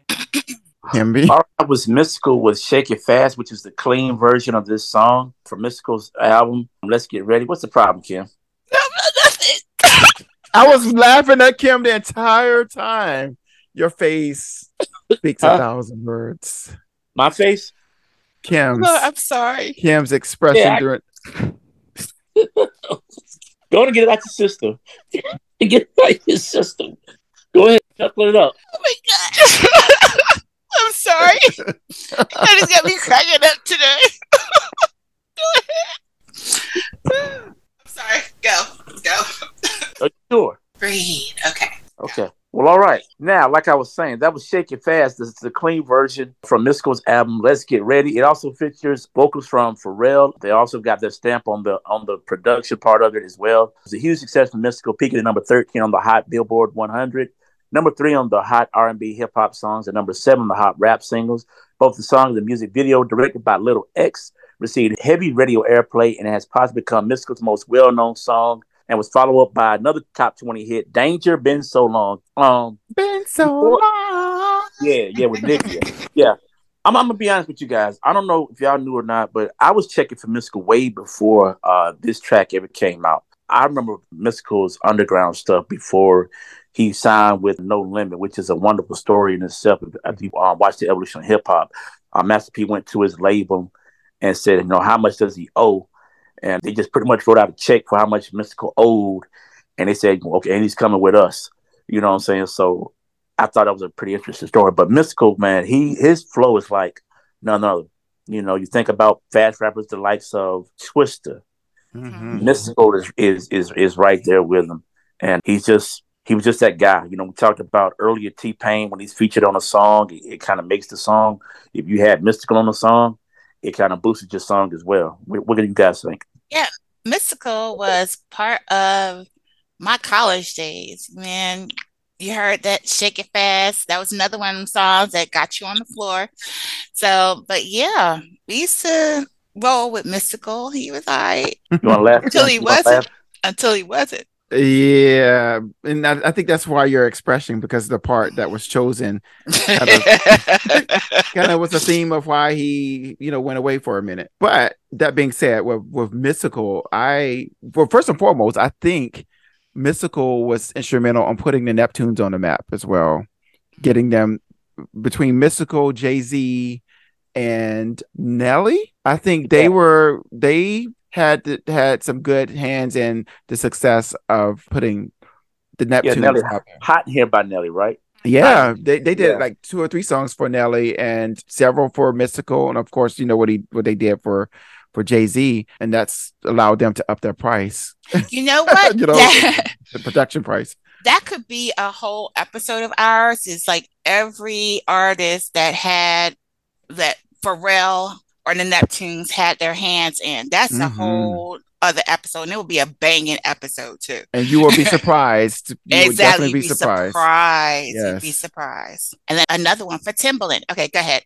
I was Mystical with Shake It Fast, which is the clean version of this song from Mystical's album. Let's Get Ready. What's the problem, Kim? Nothing. I was laughing at Kim the entire time. Your face speaks a thousand words. My face? Kim's. No, I'm sorry. Kim's expressing during. Go and get it out your system. Get it out your system. Go ahead, chuckle it up. Oh my God. I'm sorry. That just got me cracking up today. Go ahead. I'm sorry. Go. Sure. Breathe. Okay. Go. Well, all right. Now, like I was saying, that was Shake It Fast. This is the clean version from Mystical's album, Let's Get Ready. It also features vocals from Pharrell. They also got their stamp on the production part of it as well. It was a huge success for Mystical, peaking at number 13 on the Hot Billboard 100. Number 3 on the Hot R&B hip-hop songs, and number 7 on the Hot rap singles. Both the song and the music video, directed by Lil X, received heavy radio airplay and has possibly become Mystical's most well-known song, and was followed up by another top 20 hit, Danger, Been So Long. Been so long. Yeah, with Nicki. Yeah. I'm going to be honest with you guys. I don't know if y'all knew or not, but I was checking for Mystical way before this track ever came out. I remember Mystical's underground stuff before he signed with No Limit, which is a wonderful story in itself. If you watch the evolution of hip-hop, Master P went to his label and said, how much does he owe? And they just pretty much wrote out a check for how much Mystical owed. And they said, okay, and he's coming with us. You know what I'm saying? So I thought that was a pretty interesting story. But Mystical, man, his flow is like none other. You think about fast rappers, the likes of Twista. Mm-hmm. Mystical is right there with him. And he was just that guy. We talked about earlier T-Pain when he's featured on a song. It kind of makes the song. If you had Mystical on a song, it kind of boosted your song as well. What do you guys think? Yeah, Mystical was part of my college days. Man, you heard that Shake It Fast. That was another one of them songs that got you on the floor. So, but yeah, we used to roll with Mystical. He was all right. You want to laugh? Until he wasn't. Yeah, and I think that's why you're expressing, because the part that was chosen kind of was the theme of why he, went away for a minute. But that being said, with Mystical, first and foremost, I think Mystical was instrumental on putting the Neptunes on the map as well, getting them between Mystical, Jay-Z, and Nelly. I think they had some good hands in the success of putting the Neptunes. Yeah, Hot Here by Nelly, right? Yeah, right. They did like 2 or 3 songs for Nelly and several for Mystical, and of course, what they did for Jay-Z, and that's allowed them to up their price. You know what? The production price. That could be a whole episode of ours. It's like every artist that had that Pharrell or the Neptunes had their hands in. That's a whole other episode, and it would be a banging episode too. And you will be surprised. You'd definitely be surprised. Yes. You'd be surprised. And then another one for Timbaland. Okay, go ahead.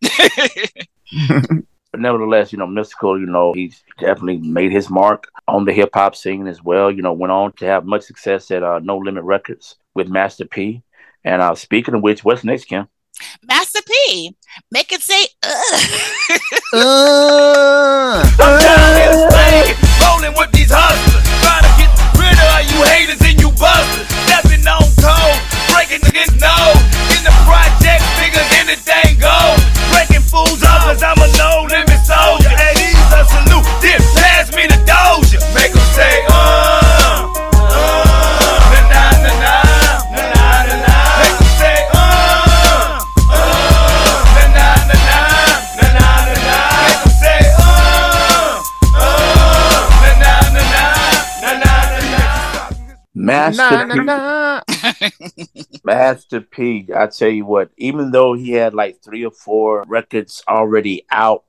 But nevertheless, Mystical, he definitely made his mark on the hip hop scene as well. Went on to have much success at No Limit Records with Master P. And speaking of which, what's next, Kim? Master P, make it say I'm down here playing, rolling with these hustlers, trying to get rid of you haters and you busters, stepping on toes, breaking niggas' nose, in the project, niggas, anything goes, breaking fools up, cause I'm a no-limit soldier, hey, these are salute, dip, pass me the doja, make them say, na-na-na-na, na-na-na-na, Master P, I tell you what, even though he had like 3 or 4 records already out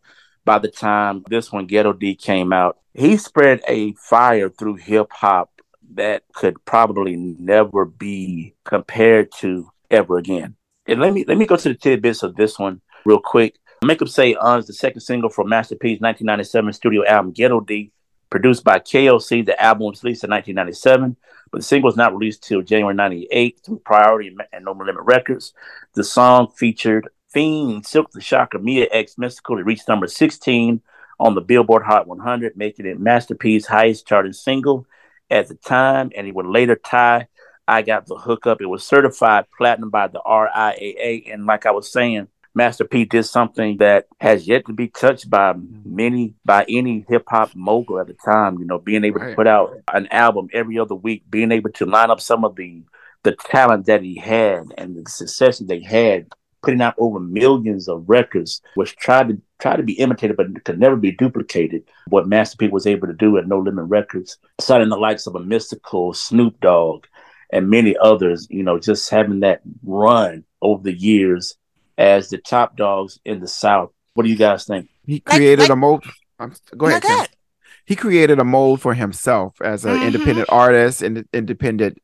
by the time this one, Ghetto D, came out, he spread a fire through hip-hop that could probably never be compared to ever again. And let me go to the tidbits of this one real quick. Make 'Em Say Uns, the second single from Master P's 1997 studio album Ghetto D, produced by KLC. The album was released in 1997, but the single was not released till January 98 through Priority and No Limit Records. The song featured Fiend, Silk the Shocker, Mia X Mystical. It reached number 16 on the Billboard Hot 100, making it Master P's highest charting single at the time, and it would later tie I Got the Hookup. It was certified platinum by the RIAA, and like I was saying, Master P did something that has yet to be touched by any hip-hop mogul at the time, you know, being able to put out an album every other week, being able to line up some of the talent that he had and the success that they had, putting out over millions of records, which tried to be imitated but could never be duplicated. What Master P was able to do at No Limit Records, citing the likes of a Mystical, Snoop Dogg, and many others, you know, just having that run over the years as the top dogs in the South. What do you guys think? He created a mold. Go ahead, Kim. He created a mold for himself as an independent artist, and independent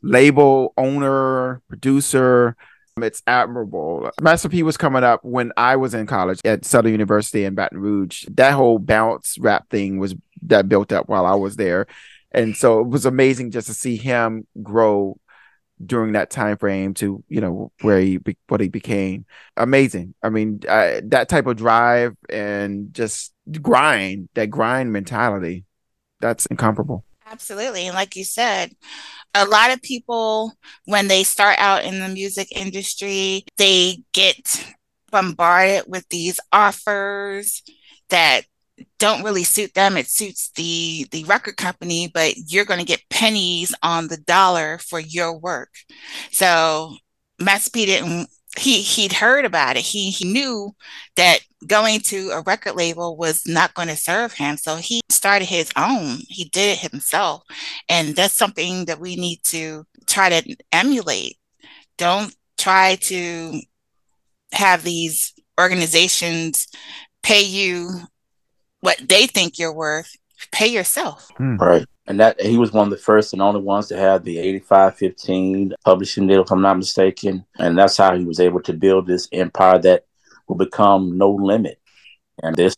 label owner, producer. It's admirable. Master P was coming up when I was in college at Southern University in Baton Rouge. That whole bounce rap thing that built up while I was there. And so it was amazing just to see him grow during that time frame to, you know, what he became. Amazing. I mean, that type of drive and just grind mentality, that's incomparable. Absolutely. And like you said, a lot of people, when they start out in the music industry, they get bombarded with these offers that don't really suit them. It suits the record company, but you're going to get pennies on the dollar for your work. So Master P didn't. He'd heard about it. He knew that going to a record label was not going to serve him. So he started his own. He did it himself. And that's something that we need to try to emulate. Don't try to have these organizations pay you what they think you're worth. Pay yourself. Right. And that he was one of the first and only ones to have the 85/15 publishing deal, if I'm not mistaken. And that's how he was able to build this empire that will become No Limit. And they're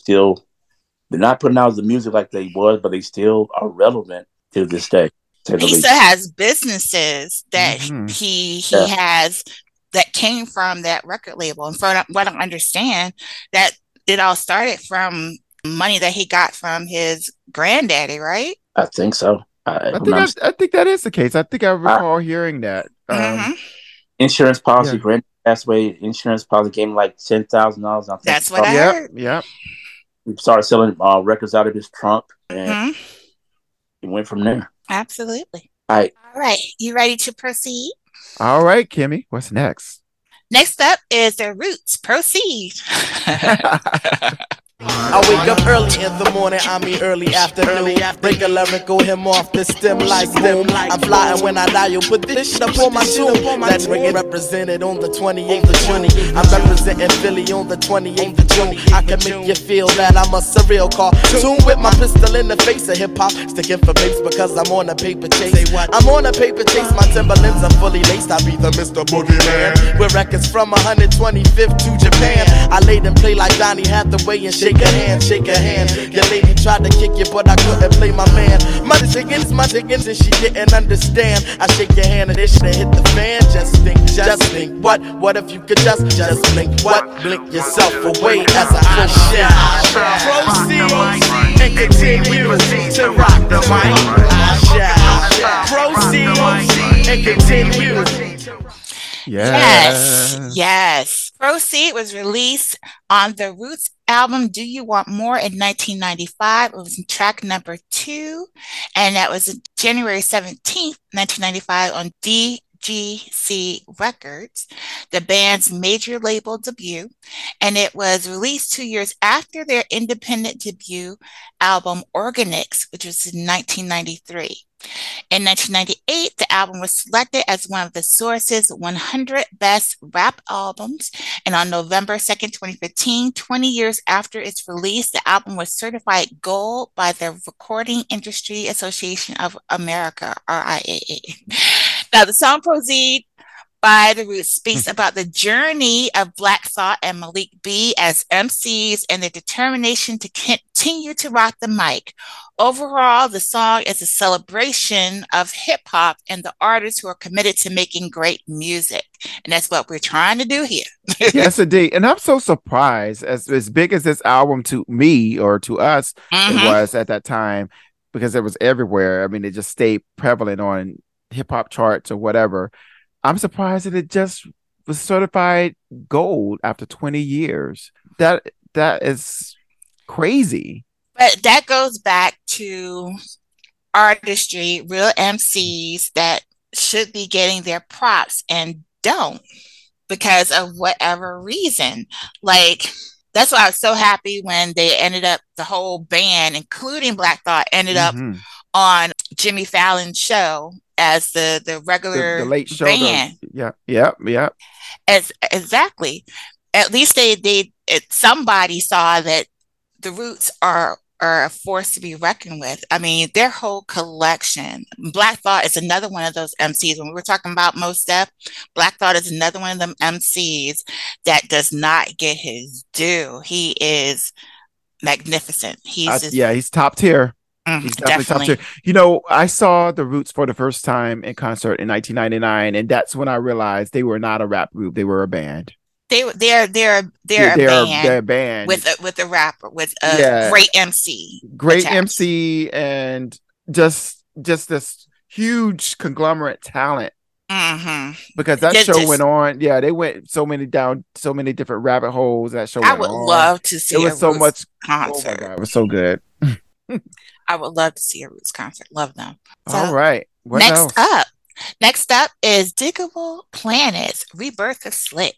not putting out the music like they was, but they still are relevant to this day. He still has businesses that he has that came from that record label. And from what I understand, that it all started from money that he got from his granddaddy, right? I think so. I think that is the case. I think I recall hearing that. Insurance policy, granddaddy passed away. Insurance policy gave him like $10,000. That's what I heard. Yep. He started selling records out of his trunk, and it went from there. Absolutely. All right. You ready to proceed? All right, Kimmy. What's next? Next up is The Roots. Proceed. I wake up early in the morning, early afternoon. Break a lyrical hymn off the stem like stem. I'm flying when I die, you put this shit up on my tune. That ring represented on the 28th of June. I'm representing Philly on the 28th of June. I can make you feel that I'm a surreal car. Tune with my pistol in the face of hip hop. Sticking for bass because I'm on a paper chase. I'm on a paper chase, my Timberlands are fully laced. I be the Mr. Boogeyman. With records from 125th to Japan. I laid and play like Donny Hathaway and shake. Shake a hand, your lady tried to kick you, but I couldn't play my man. My chickens, and she didn't understand. I shake your hand and it shouldn't hit the fan. Just think, what if you could just blink, blink yourself away as I push out. Proceed and continue to rock the mic. Proceed and continue to rock. Yes. Proceed was released on The Roots album Do You Want More in 1995. It was track number 2, and that was January 17th, 1995 on GC Records, the band's major label debut, and it was released 2 years after their independent debut album Organics, which was in 1993. In 1998, the album was selected as one of the Source's 100 Best Rap Albums, and on November 2nd, 2015, 20 years after its release, the album was certified gold by the Recording Industry Association of America, RIAA. Now, the song Proceed by The Roots speaks about the journey of Black Thought and Malik B as MCs and their determination to continue to rock the mic. Overall, the song is a celebration of hip-hop and the artists who are committed to making great music. And that's what we're trying to do here. Yes, indeed. And I'm so surprised, as big as this album to me or to us it was at that time, because it was everywhere. I mean, it just stayed prevalent on hip-hop charts or whatever. I'm surprised that it just was certified gold after 20 years. That is crazy. But that goes back to artistry, real MCs that should be getting their props and don't because of whatever reason. Like, that's why I was so happy when they ended up, the whole band, including Black Thought, ended up on Jimmy Fallon's show as the regular the late show band. Yeah. Exactly. At least somebody saw that the Roots are a force to be reckoned with. I mean, their whole collection. Black Thought is another one of those MCs. When we were talking about Mos Def, Black Thought is another one of them MCs that does not get his due. He is magnificent. He's top tier. He's definitely top tier. You know, I saw the Roots for the first time in concert in 1999, and that's when I realized they were not a rap group; they were a band. They're a band with a rapper, with a great MC, attached, and just this huge conglomerate talent. Mm-hmm. Because that show went on. Yeah, they went so many different rabbit holes. That show. Love to see. It was so much concert. Oh my God, it was so good. I would love to see a Roots concert. Love them. So, all right. What else? Next up is Diggable Planets, Rebirth of Slick.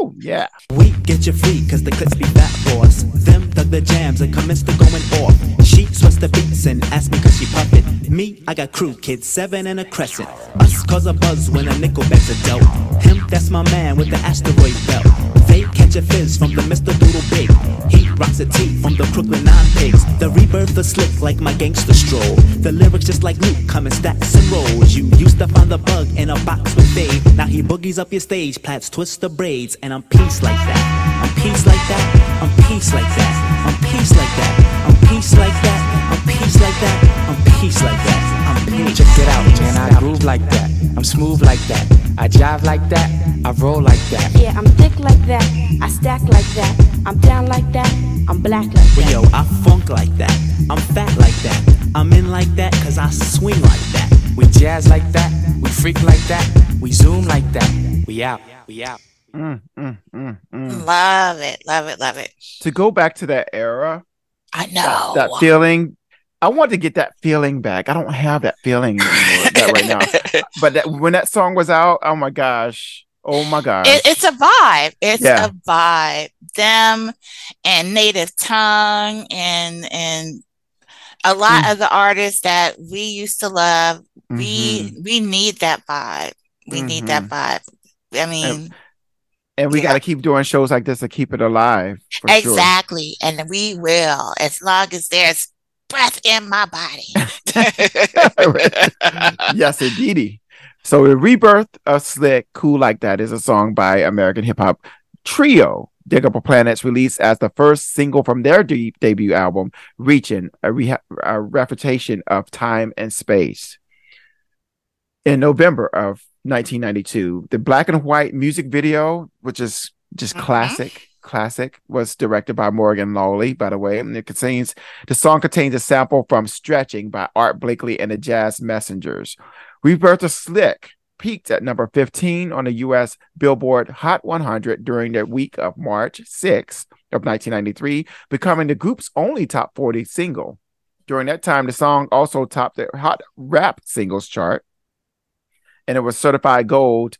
Woo, yeah. We get you free because the clips be fat for us. Them thug the jams and commence to going off. She sweats the beats and asked me because she puppet. Me, I got crew kids, 7 and a crescent. Us cause a buzz when a nickel bags a dope. Him, that's my man with the asteroid belt. They catch a fizz from the Mr. Doodle Big. He rocks a tee from the Crooklyn 9 Pigs. The rebirth of Slick like my gangster stroll. The lyrics just like Luke come in stacks and rolls. You used to find the bug in a box with Dave. Now he boogies up your stage, plats twist the braids. And I'm peace like that. I'm peace like that. I'm peace like that. I'm peace like that. I'm peace like that. I'm peace like that. I'm peace like that. I'm peace. Check it out, man. I groove like that. I'm smooth like that. I jive like that, I roll like that. Yeah, I'm thick like that, I stack like that. I'm down like that, I'm black like that. Yo, I funk like that, I'm fat like that. I'm in like that, cause I swing like that. We jazz like that, we freak like that. We zoom like that, we out, we out. Love it, love it, love it. To go back to that era. I know. That feeling. I want to get that feeling back. I don't have that feeling anymore, that right now. But when that song was out, oh my gosh, it's a vibe. It's a vibe. Them and Native Tongue and a lot of the artists that we used to love. We need that vibe. We need that vibe. I mean. And we got to keep doing shows like this to keep it alive. Exactly, sure. And we will, as long as there's breath in my body. Yes, indeedy. So the Rebirth of Slick, Cool Like That, is a song by American hip-hop trio Diggable Planets, released as the first single from their debut album, Reaching, a refutation of time and space. In November of 1992, the black and white music video, which is just classic, was directed by Morgan Lawley, by the way. And the song contains a sample from Stretching by Art Blakey and the Jazz Messengers. Rebirth of Slick peaked at number 15 on the U.S. Billboard Hot 100 during the week of March 6th of 1993, becoming the group's only top 40 single. During that time, the song also topped the Hot Rap Singles chart and it was certified gold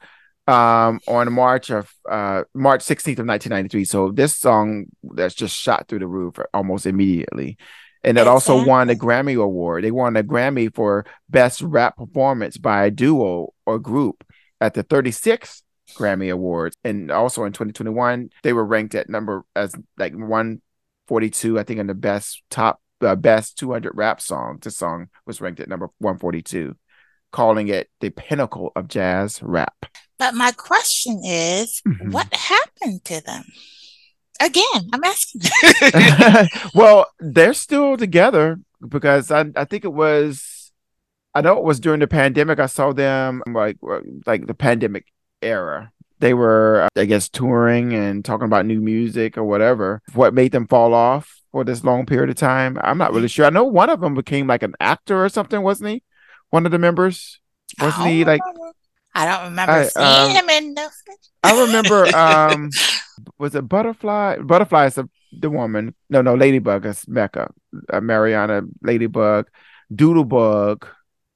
on March 16th of 1993. So this song that's just shot through the roof almost immediately. And it also won a Grammy Award. They won a Grammy for Best Rap Performance by a Duo or Group at the 36th Grammy Awards. And also in 2021, they were ranked at number as like 142, I think, in the best 200 rap songs. This song was ranked at number 142, calling it the pinnacle of jazz rap. But my question is, what happened to them? Again, I'm asking. Well, they're still together because I think it was, I know it was during the pandemic. I saw them like the pandemic era. They were, I guess, touring and talking about new music or whatever. What made them fall off for this long period of time? I'm not really sure. I know one of them became like an actor or something, wasn't he? One of the members? Wasn't he like... I don't remember seeing him in nothing. I remember, was it Butterfly? Butterfly is the woman. No, Ladybug is Mecca. Mariana, Ladybug, Doodlebug,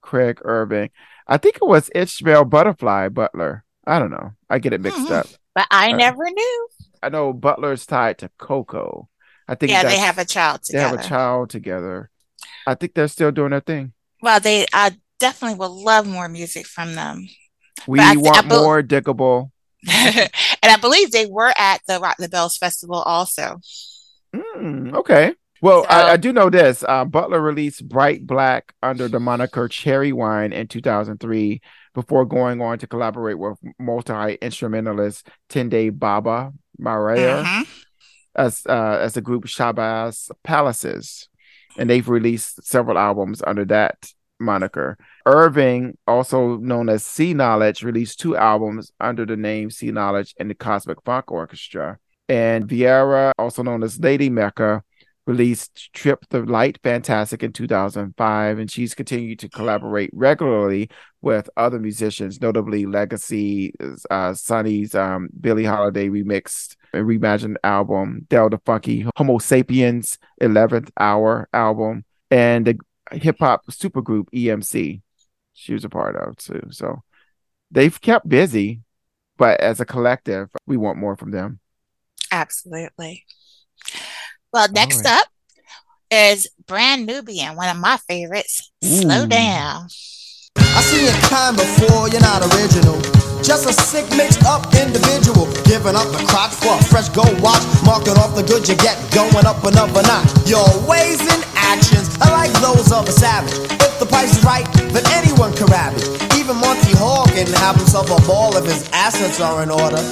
Craig Irving. I think it was Ishmael Butler. I don't know. I get it mixed up. But I never knew. I know Butler's tied to Coco. I think they have a child together. I think they're still doing their thing. Well, I definitely would love more music from them. We want more Diggable. And I believe they were at the Rock the Bells Festival also. Okay. Well, so, I do know this. Butler released Bright Black under the moniker Cherry Wine in 2003 before going on to collaborate with multi-instrumentalist Tunde Baba Maraya as the group Shabazz Palaces. And they've released several albums under that moniker. Irving, also known as C Knowledge, released two albums under the name C Knowledge and the Cosmic Funk Orchestra. And Vieira, also known as Lady Mecca, released Trip the Light Fantastic in 2005. And she's continued to collaborate regularly with other musicians, notably Legacy, Sonny's Billie Holiday remixed and reimagined album, Del the Funky Homo Sapiens 11th Hour album, and the hip-hop supergroup EMC she was a part of too. So they've kept busy, but as a collective, we want more from them. Absolutely. Well, next up is Brand Nubian, one of my favorites. Slow Down. I see a time before, you're not original. Just a sick, mixed-up individual. Giving up the crock for a fresh gold watch. Marking off the good you get, going up another notch. Your ways and actions are like those of a savage. If the price is right, then anyone can ravage. Even Monty Hall can have himself a ball if his assets are in order.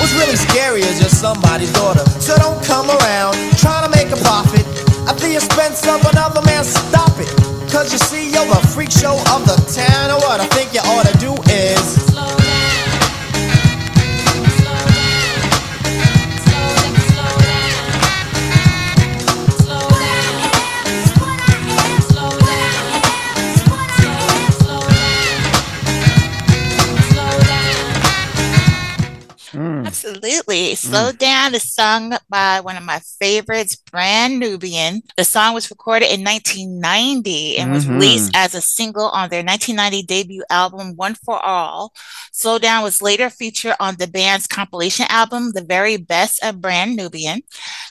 What's really scary is you're somebody's daughter. So don't come around trying to make a profit at the expense of another man. Stop it. Cause you see, you're a freak show of the town. And what I think you ought to do is slow down. Absolutely. Slow Down is sung by one of my favorites, Brand Nubian. The song was recorded in 1990 and was released as a single on their 1990 debut album, One for All. Slow Down was later featured on the band's compilation album, The Very Best of Brand Nubian.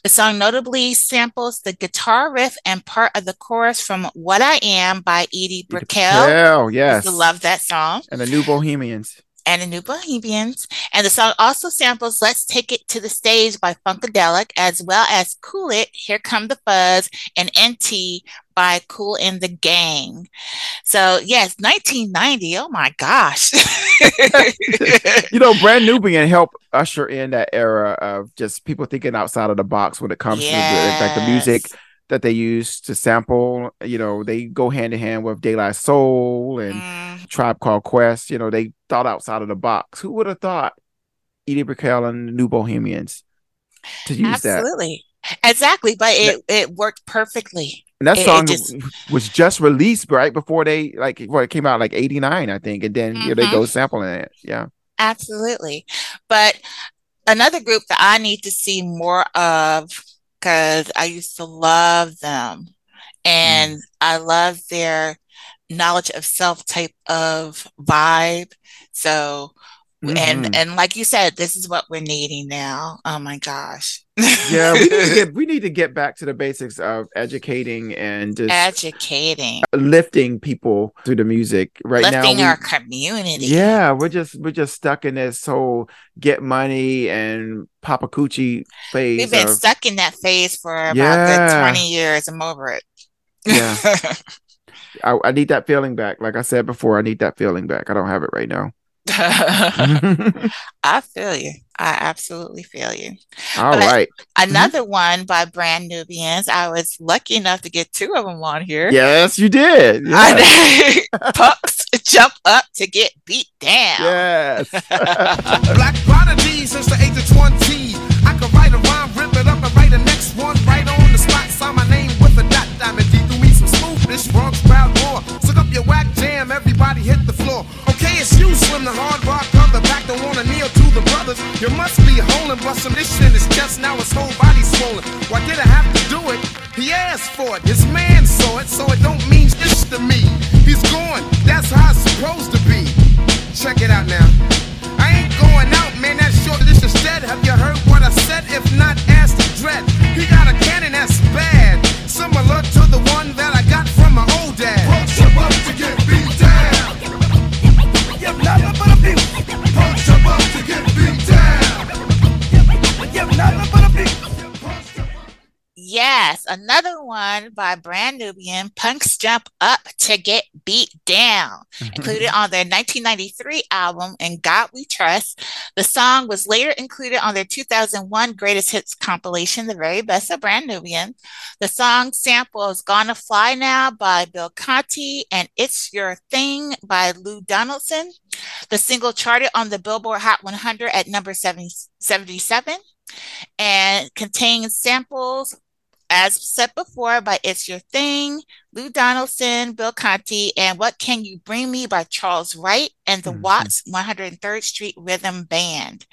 The song notably samples the guitar riff and part of the chorus from What I Am by Edie Brickell. Yes. I love that song. And the New Bohemians. And the song also samples Let's Take It to the Stage by Funkadelic, as well as Cool It, Here Come the Fuzz, and NT by Kool and the Gang. So, yes, 1990. Oh, my gosh. You know, Brand Nubian helped usher in that era of just people thinking outside of the box when it comes to the music that they use to sample. You know, they go hand in hand with De La Soul and Tribe Called Quest. You know, they thought outside of the box. Who would have thought Edie Brickell and the New Bohemians to use that? Absolutely. Exactly. But it worked perfectly. And that song was just released right before they, it came out like 89, I think. And then they go sampling it. Yeah. Absolutely. But another group that I need to see more of, because I used to love them and I love their knowledge of self type of vibe. So, and like you said, this is what we're needing now. Oh my gosh. Yeah, we need to get back to the basics of educating and just educating, lifting people through the music right now. Lifting our community. Yeah, we're just stuck in this whole get money and pop a coochie phase. We've been stuck in that phase for about 20 years. I'm over it. Yeah, I need that feeling back. Like I said before, I need that feeling back. I don't have it right now. I feel you. I absolutely feel you. All right. Another one by Brand Nubians. I was lucky enough to get two of them on here. Yes, you did. Yes. Pups jump up to get beat down. Yes. Black prodigy since the age of 20. I could write a rhyme, rip it up, and write the next one right on the spot. Sign my name with a dot diamond. D threw me some smoothness, Bronx crowd roar. Took up your whack jam, everybody hit the floor. Okay, it's you, Slim, the hard rock brother. Back to wanna kneel to the brothers. You must be holding, but some this shit is just now his whole body swollen. Why did I have to do it? He asked for it. His man saw it, so it don't mean shit to me. He's going, that's how it's supposed to be. Check it out now. I ain't going out, man, that's short, this is dead. Have you heard what I said? If not, ask the dread. He got a cannon that's bad, similar to the one that I got from my old dad. Punch him up to get beat down. Give nothing but abuse. Punch him up to get beat down. Give nothing but abuse. Yes, another one by Brand Nubian, Punks Jump Up to Get Beat Down, included on their 1993 album, In God We Trust. The song was later included on their 2001 Greatest Hits compilation, The Very Best of Brand Nubian. The song samples Gonna Fly Now by Bill Conti and It's Your Thing by Lou Donaldson. The single charted on the Billboard Hot 100 at number 77 and contains samples, as said before, by It's Your Thing, Lou Donaldson, Bill Conti, and What Can You Bring Me by Charles Wright and the Watts 103rd Street Rhythm Band.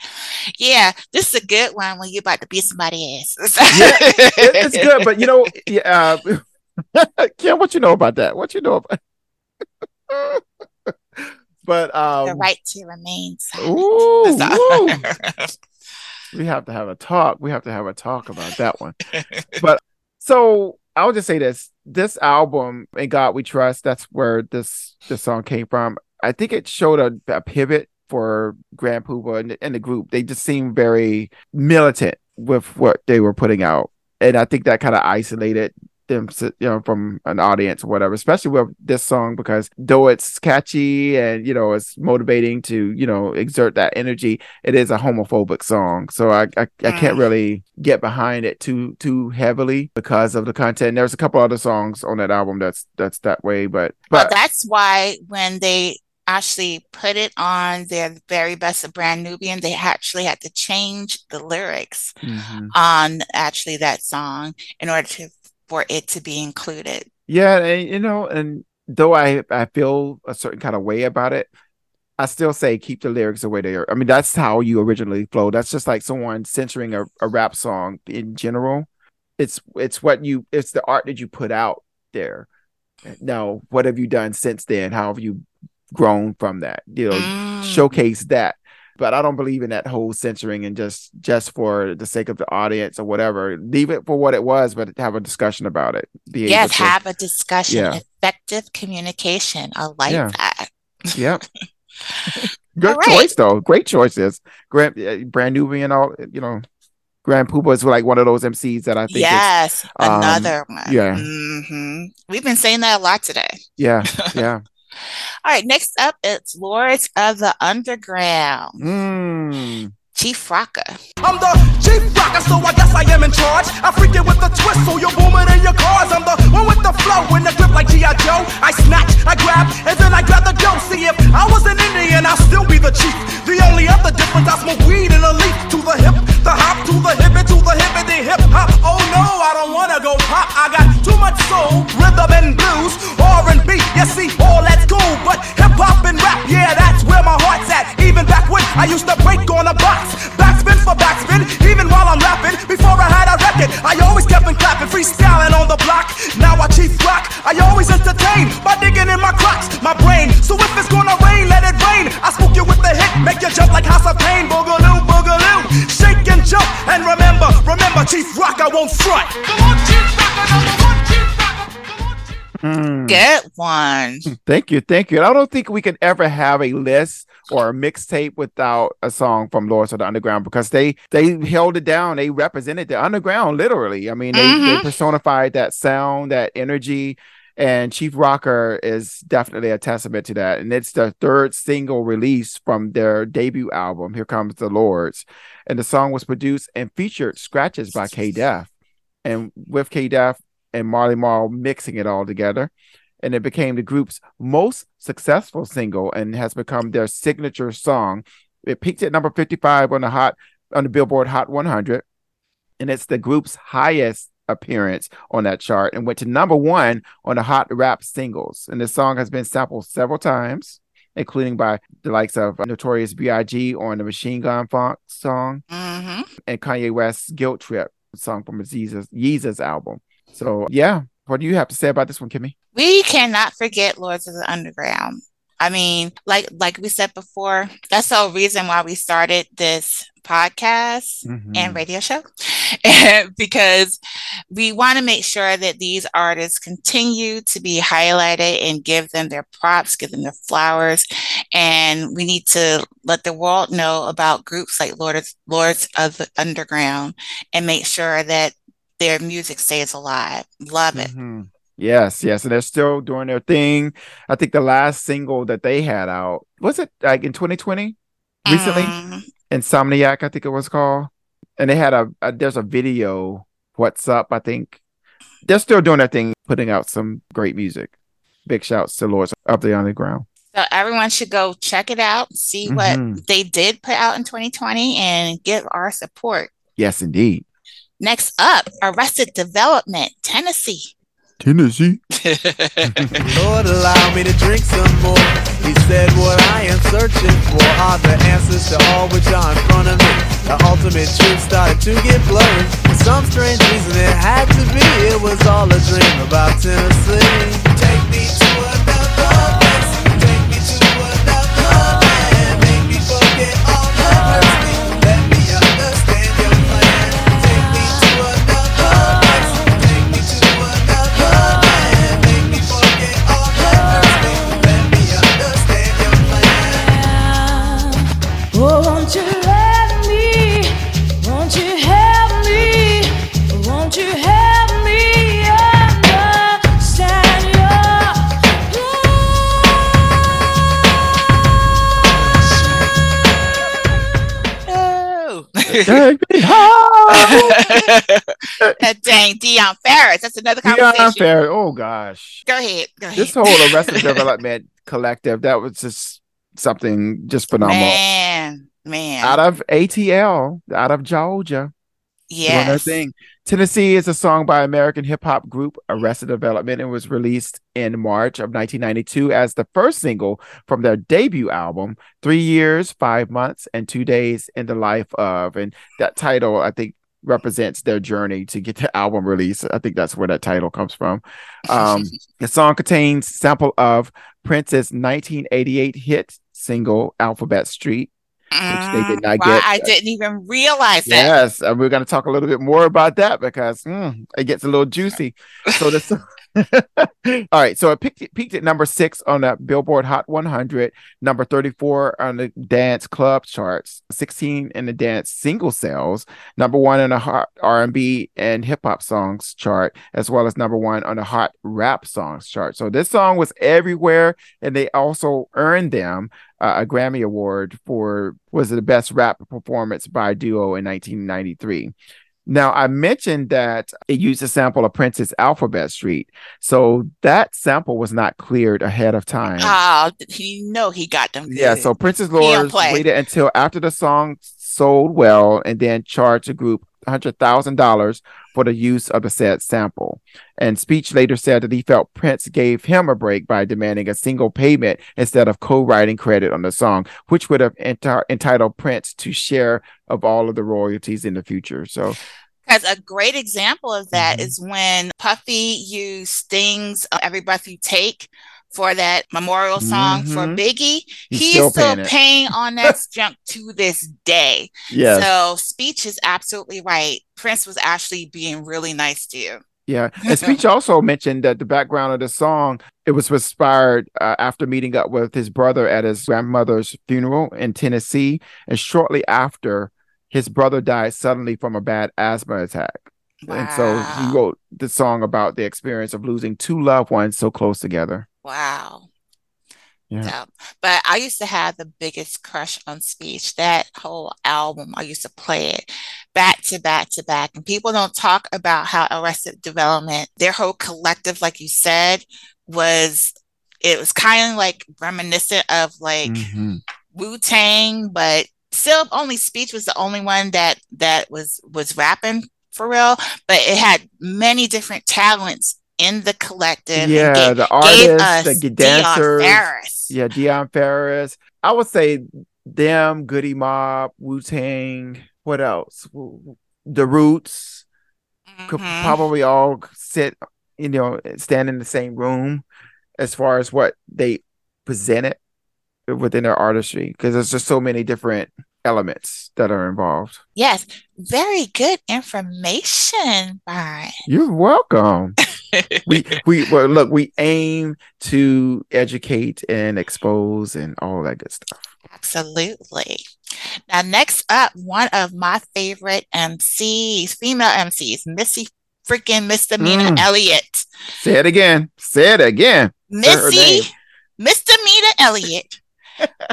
Yeah, this is a good one when you're about to beat somebody's ass. Yeah, it's good, but you know, Kim, what you know about that? What you know about but the right to remain silent. Ooh. We have to have a talk about that one. But so I'll just say this. This album, In God We Trust, that's where this song came from. I think it showed a pivot for Grand Poobah and the group. They just seemed very militant with what they were putting out. And I think that kind of isolated them, from an audience or whatever, especially with this song, because though it's catchy and it's motivating to exert that energy, it is a homophobic song, so I can't really get behind it too heavily because of the content. There's a couple other songs on that album that's that way, but well, that's why when they actually put it on their Very Best of Brand Nubian, they actually had to change the lyrics on actually that song in order to for it to be included. Yeah, and though I feel a certain kind of way about it, I still say keep the lyrics the way they are. I mean, that's how you originally flow. That's just like someone censoring a rap song in general. It's the art that you put out there. Now, what have you done since then? How have you grown from that? Showcase that. But I don't believe in that whole censoring and just for the sake of the audience or whatever. Leave it for what it was, but have a discussion about it. Have a discussion. Yeah. Effective communication. I like that. Yeah. Good choice, though. Great choices. Brand Nubian and all, Grand Poobah is like one of those MCs that I think is another one. Yeah. We've been saying that a lot today. Yeah, yeah. All right, next up, it's Lords of the Underground. Chief Rocker. I'm the Chief Rocker, so I guess I am in charge. I freak it with a twist, so you're booming in your cars. I'm the one with the flow and the grip like G.I. Joe. I snatch, I grab, and then I grab the dough. See, if I was an Indian, I'd still be the chief. The only other difference, I smoke weed and a leaf. To the hip, the hop, to the hip, and then hip hop. Oh no, I don't wanna go pop. I got too much soul, rhythm and blues, R&B. You see, all that's cool, but hip hop and rap, yeah, that's where my heart's at. Even back when I used to break on a box. Backspin for backspin, even while I'm rapping. Before I had a record, I always kept on clapping, freestyling on the block. Now I Chief Rock, I always always entertained by digging in my cracks, my brain. So if it's gonna rain, let it rain. I spook you with the hit, make you jump like House of Pain. Boogaloo, boogaloo, shake and jump. And remember, remember, Chief Rock, I won't strut. Come on, Chief Rock, number one, Chief Rock. Good one. Thank you, thank you. And I don't think we can ever have a list or a mixtape without a song from Lords of the Underground, because they held it down. They represented the underground, literally. I mean, they personified that sound, that energy. And Chief Rocker is definitely a testament to that. And it's the third single release from their debut album, Here Comes the Lords. And the song was produced and featured scratches by K-Def. And with K-Def and Marley Marl mixing it all together. And it became the group's most successful single and has become their signature song. It peaked at number 55 on the Billboard Hot 100. And it's the group's highest appearance on that chart and went to number one on the Hot Rap Singles. And this song has been sampled several times, including by the likes of Notorious B.I.G. on the Machine Gun Funk song and Kanye West's Guilt Trip, a song from Yeezus album. So, yeah, what do you have to say about this one, Kimmy? We cannot forget Lords of the Underground. I mean, like we said before, that's the whole reason why we started this podcast and radio show, because we want to make sure that these artists continue to be highlighted and give them their props, give them their flowers. And we need to let the world know about groups like Lords of the Underground and make sure that their music stays alive. Love it. Yes, yes. And they're still doing their thing. I think the last single that they had out, was it like in 2020? Recently? Insomniac, I think it was called. And they had there's a video, What's Up, I think. They're still doing their thing, putting out some great music. Big shouts to Lords of the Underground. So everyone should go check it out, see what they did put out in 2020 and give our support. Yes, indeed. Next up, Arrested Development, Tennessee. Lord, allow me to drink some more. He said what I am searching for are the answers to all which are in front of me. The ultimate truth started to get blurry. For some strange reason it had to be. It was all a dream about Tennessee. Take me to another place. Take me to another land. Make me forget all the hurts. Dang, Dion Ferris. That's another conversation. Dion Ferris. Oh gosh. Go ahead. This whole Arrested Development collective, that was just something just phenomenal. Man. Out of ATL, out of Georgia. Yeah. Tennessee is a song by American hip hop group Arrested Development and was released in March of 1992 as the first single from their debut album, 3 years, 5 months, and 2 days in the life of. And that title, I think, represents their journey to get the album released. I think that's where that title comes from. The song contains sample of Prince's 1988 hit single, Alphabet Street. Which they did not get. I didn't even realize that. Yes, and we're going to talk a little bit more about that because it gets a little juicy. So this, all right. So it peaked at number 6 on the Billboard Hot 100, number 34 on the dance club charts, 16 in the dance single sales, number 1 on the hot R&B and hip hop songs chart, as well as number 1 on the hot rap songs chart. So this song was everywhere, and they also earned them a Grammy Award for the best rap performance by a duo in 1993. Now, I mentioned that it used a sample of Prince's Alphabet Street. So that sample was not cleared ahead of time. He got them. Yeah, so Prince's Lords waited until after the song sold well and then charged the group $100,000 for the use of the said sample. And Speech later said that he felt Prince gave him a break by demanding a single payment instead of co-writing credit on the song, which would have entitled Prince to share of all of the royalties in the future. So As a great example of that is when Puffy used Sting's Every Breath You Take for that memorial song for Biggie. He's still paying on that junk to this day. Yeah. So Speech is absolutely right. Prince was actually being really nice to you. Yeah. And Speech also mentioned that the background of the song, it was inspired after meeting up with his brother at his grandmother's funeral in Tennessee. And shortly after, his brother died suddenly from a bad asthma attack. Wow. And so he wrote the song about the experience of losing two loved ones so close together. Wow. Yeah. So, but I used to have the biggest crush on Speech. That whole album, I used to play it back to back to back. And people don't talk about how Arrested Development, their whole collective, like you said, it was kind of like reminiscent of like Wu-Tang, but still only Speech was the only one that was rapping for real. But it had many different talents in the collective. Yeah, the artists, the dancers. Dion Ferris. I would say them, Goody Mob, Wu-Tang. What else? The Roots could probably all stand in the same room as far as what they presented within their artistry, because there's just so many different elements that are involved. Yes. Very good information, Byron. You're welcome. We aim to educate and expose and all that good stuff. Absolutely. Now, next up, one of my favorite MCs, female MCs, Missy freaking Misdemeanor Elliott. Say it again. Missy Misdemeanor Elliott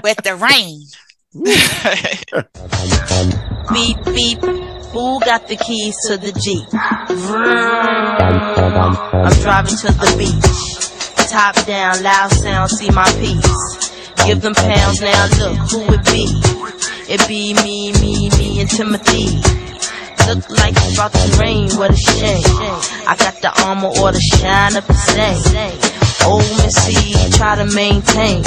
with The Rain. Beep, beep. Who got the keys to the Jeep? I'm driving to the beach. Top down, loud sound, see my piece. Give them pounds, now look who it be. It be me, and Timothy. Look like it's about to rain, what a shame. I got the armor or the shine up the same. Old Missy, try to maintain.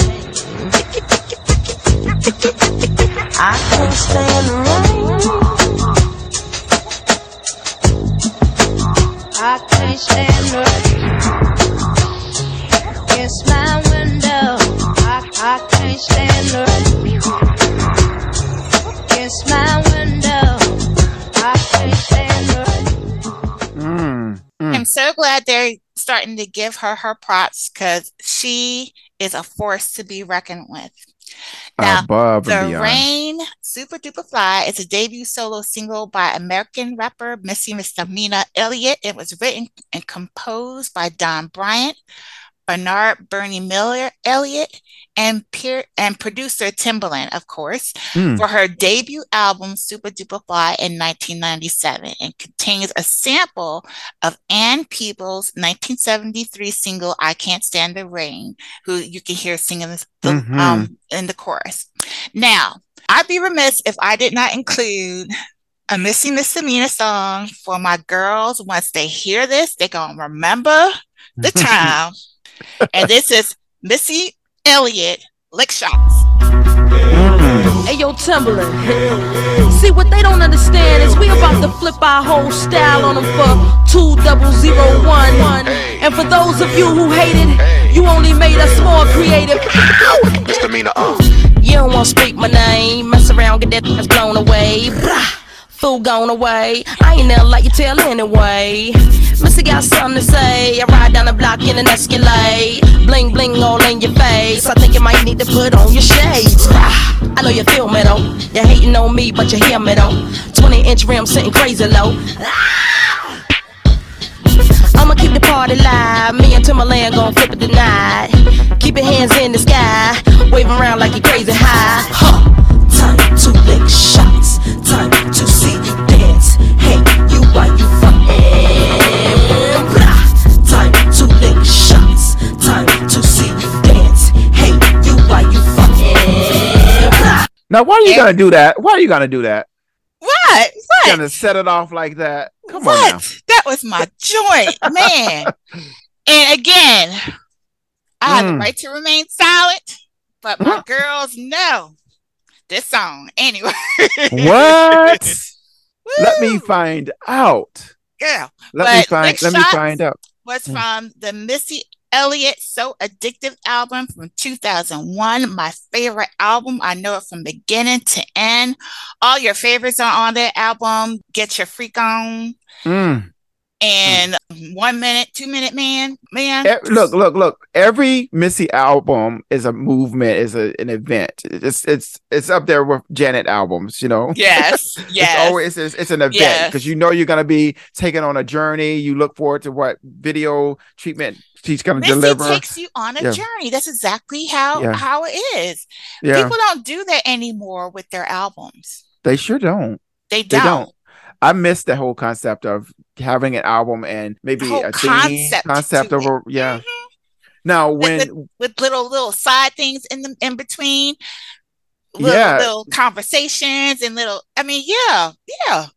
I can't stay in the rain. I can't stay in the rain. It's my window. I can't stay in the rain. It's my window. I can't stay in the rain. I'm so glad they're starting to give her props, because she is a force to be reckoned with. Now, The Rain, Super Duper Fly is a debut solo single by American rapper Missy Misdemeanor Elliott. It was written and composed by Don Bryant, Bernard Bernie Miller Elliott, and producer Timbaland, of course, for her debut album Super Duper Fly in 1997, and contains a sample of Ann Peebles' 1973 single I Can't Stand the Rain, who you can hear singing in the chorus. Now, I'd be remiss if I did not include a Missy Misdemeanor song for my girls. Once they hear this, they're going to remember the time. And this is Missy Elliott, Lick Shots. Hey yo, Timberland. See, what they don't understand is we about to flip our whole style on them for 2001. And for those of you who hate it, you only made us more creative. Misdemeanor. You don't want to speak my name. Mess around, get that ass blown away. Brah. Food gone away. I ain't never like you tell anyway. Missy got something to say. I ride down the block in an Escalade. Bling bling all in your face. I think you might need to put on your shades. I know you feel me though. You're hating on me, but you hear me though. 20-inch rim sitting crazy low. I'ma keep the party live. Me and Timberland gon' flip it tonight. Keep your hands in the sky, wave around like you're crazy high. Time to lick shots. Time to see you dance. Hey, you why you fucking blah. Time to lick shots. Time to see you dance. Hey, you why you fucking blah. Now, why are you gonna do that? What? You're gonna set it off like that? Come on now. That was my joint, man. And again, I have the right to remain silent, but my girls know this song anyway. What? Woo! Let me find out. Yeah. Let me find out. Was from the Missy Elliott So Addictive album from 2001. My favorite album. I know it from beginning to end. All your favorites are on that album. Get Your Freak On. And 1 minute, 2 minute man. Look. Every Missy album is a movement, is an event. It's up there with Janet albums, you know. Yes, yes. It's always an event because you know you're gonna be taken on a journey. You look forward to what video treatment she's gonna deliver. Missy takes you on a journey. That's exactly how it is. Yeah. People don't do that anymore with their albums. They sure don't. They don't. I miss the whole concept of having an album and maybe a theme concept over. Yeah. Mm-hmm. Now with little side things in between, little conversations and little. I mean, yeah.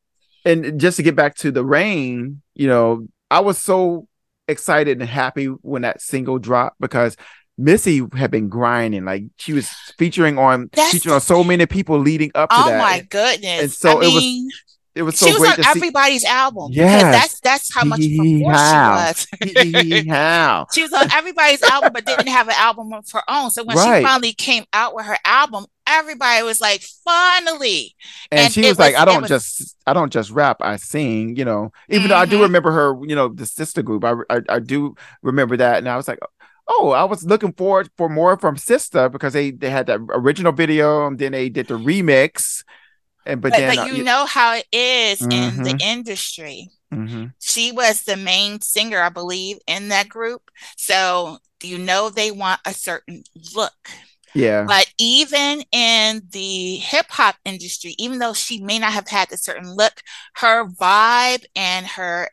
And just to get back to The Rain, you know, I was so excited and happy when that single dropped because Missy had been grinding, like she was featuring on so many people leading up to that. Oh my goodness! And so it was so she was great on to everybody's album. Yeah, that's how much of a force she was. She was on everybody's album, but didn't have an album of her own. So when she finally came out with her album, everybody was like, "Finally!" And she was like, "I don't just rap, I sing." You know, even though I do remember her, you know, the sister group. I do remember that, and I was like, "Oh, I was looking forward for more from Sister because they had that original video, and then they did the remix." But you know how it is in the industry. Mm-hmm. She was the main singer, I believe, in that group. So, you know, they want a certain look. Yeah. But even in the hip hop industry, even though she may not have had a certain look, her vibe and her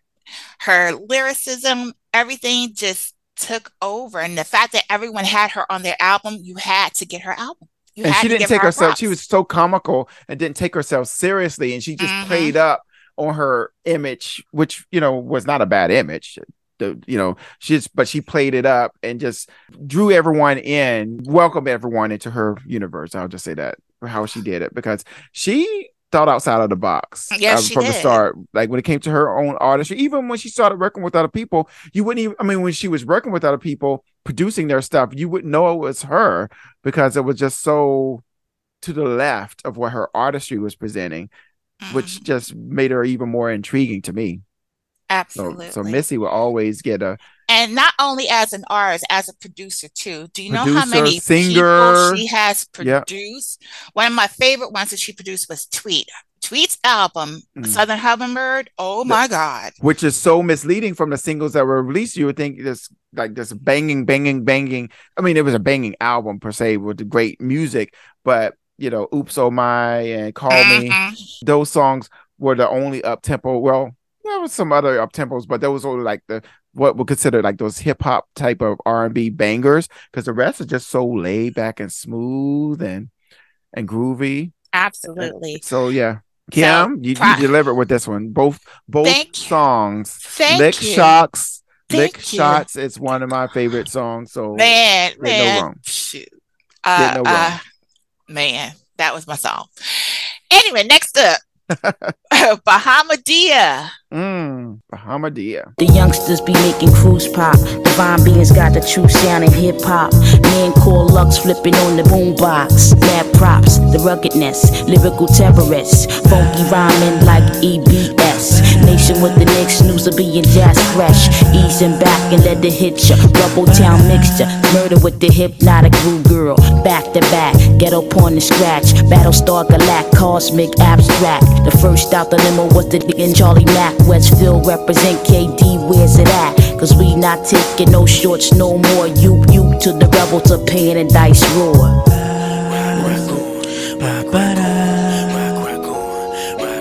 lyricism, everything just took over. And the fact that everyone had her on their album, you had to get her album. And she didn't take herself. She was so comical and didn't take herself seriously, and she just played up on her image, which you know was not a bad image. But she played it up and just drew everyone in, welcomed everyone into her universe. I'll just say that how she did it because she thought outside of the box from the start. Like when it came to her own artistry, even when she started working with other people, when she was working with other people producing their stuff, you wouldn't know it was her because it was just so to the left of what her artistry was presenting, which just made her even more intriguing to me. Absolutely. So Missy will always get and not only as an artist, as a producer too. Do you know how many people she has produced? Yep. One of my favorite ones that she produced was Tweet. Tweet's album, Southern Hummingbird. Oh my God. Which is so misleading from the singles that were released. You would think this banging. I mean, it was a banging album per se with great music, but you know, Oops Oh My and Call Me, those songs were the only up-tempo. Well, there was some other up-tempos, but those were like what we consider like those hip hop type of R&B bangers, because the rest are just so laid back and smooth and groovy. Absolutely. So yeah, Kim, you delivered with this one. Both songs. Lick Shots. It's one of my favorite songs. So man, no wrong. Shoot, no wrong. Man, that was my song. Anyway, next up. Bahamadia. The youngsters be making cruise pop. Divine beings got the true sound in hip hop. Men call Lux flipping on the boombox. Mad props, the ruggedness, lyrical terrorists, funky rhyming like EBS. Nation with the Knicks, news of being jazz fresh. Easing back and let the hit ya. Rubble town mixture, murder with the hypnotic blue girl. Back to back, ghetto porn and scratch. Battlestar Galactic, cosmic abstract. The first out the limo was the dick and Charlie Mack. Westfield represent KD, where's it at? Cause we not taking no shorts no more. You to the rebel to pan and dice roar.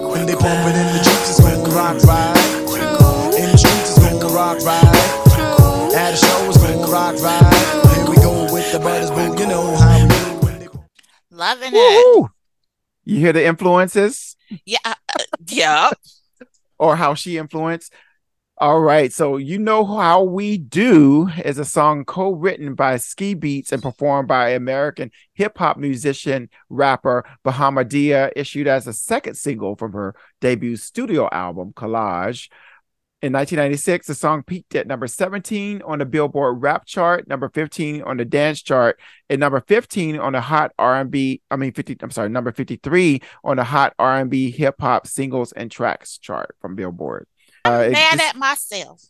When they bumpin' in the streets, it's when the rock ride. In the streets, it's when the rock ride. At the show, it's when the rock ride. Here we go with the brothers, but you know how we do. Loving it. You hear the influences? Yeah. Or how she influenced. All right, so You Know How We Do is a song co-written by Ski Beats and performed by American hip-hop musician rapper Bahamadia, issued as a second single from her debut studio album, Collage. In 1996, the song peaked at number 17 on the Billboard Rap Chart, number 15 on the Dance Chart, and number 15 on the Hot R&B, number 53 on the Hot R&B Hip-Hop Singles and Tracks Chart from Billboard. I'm mad at myself.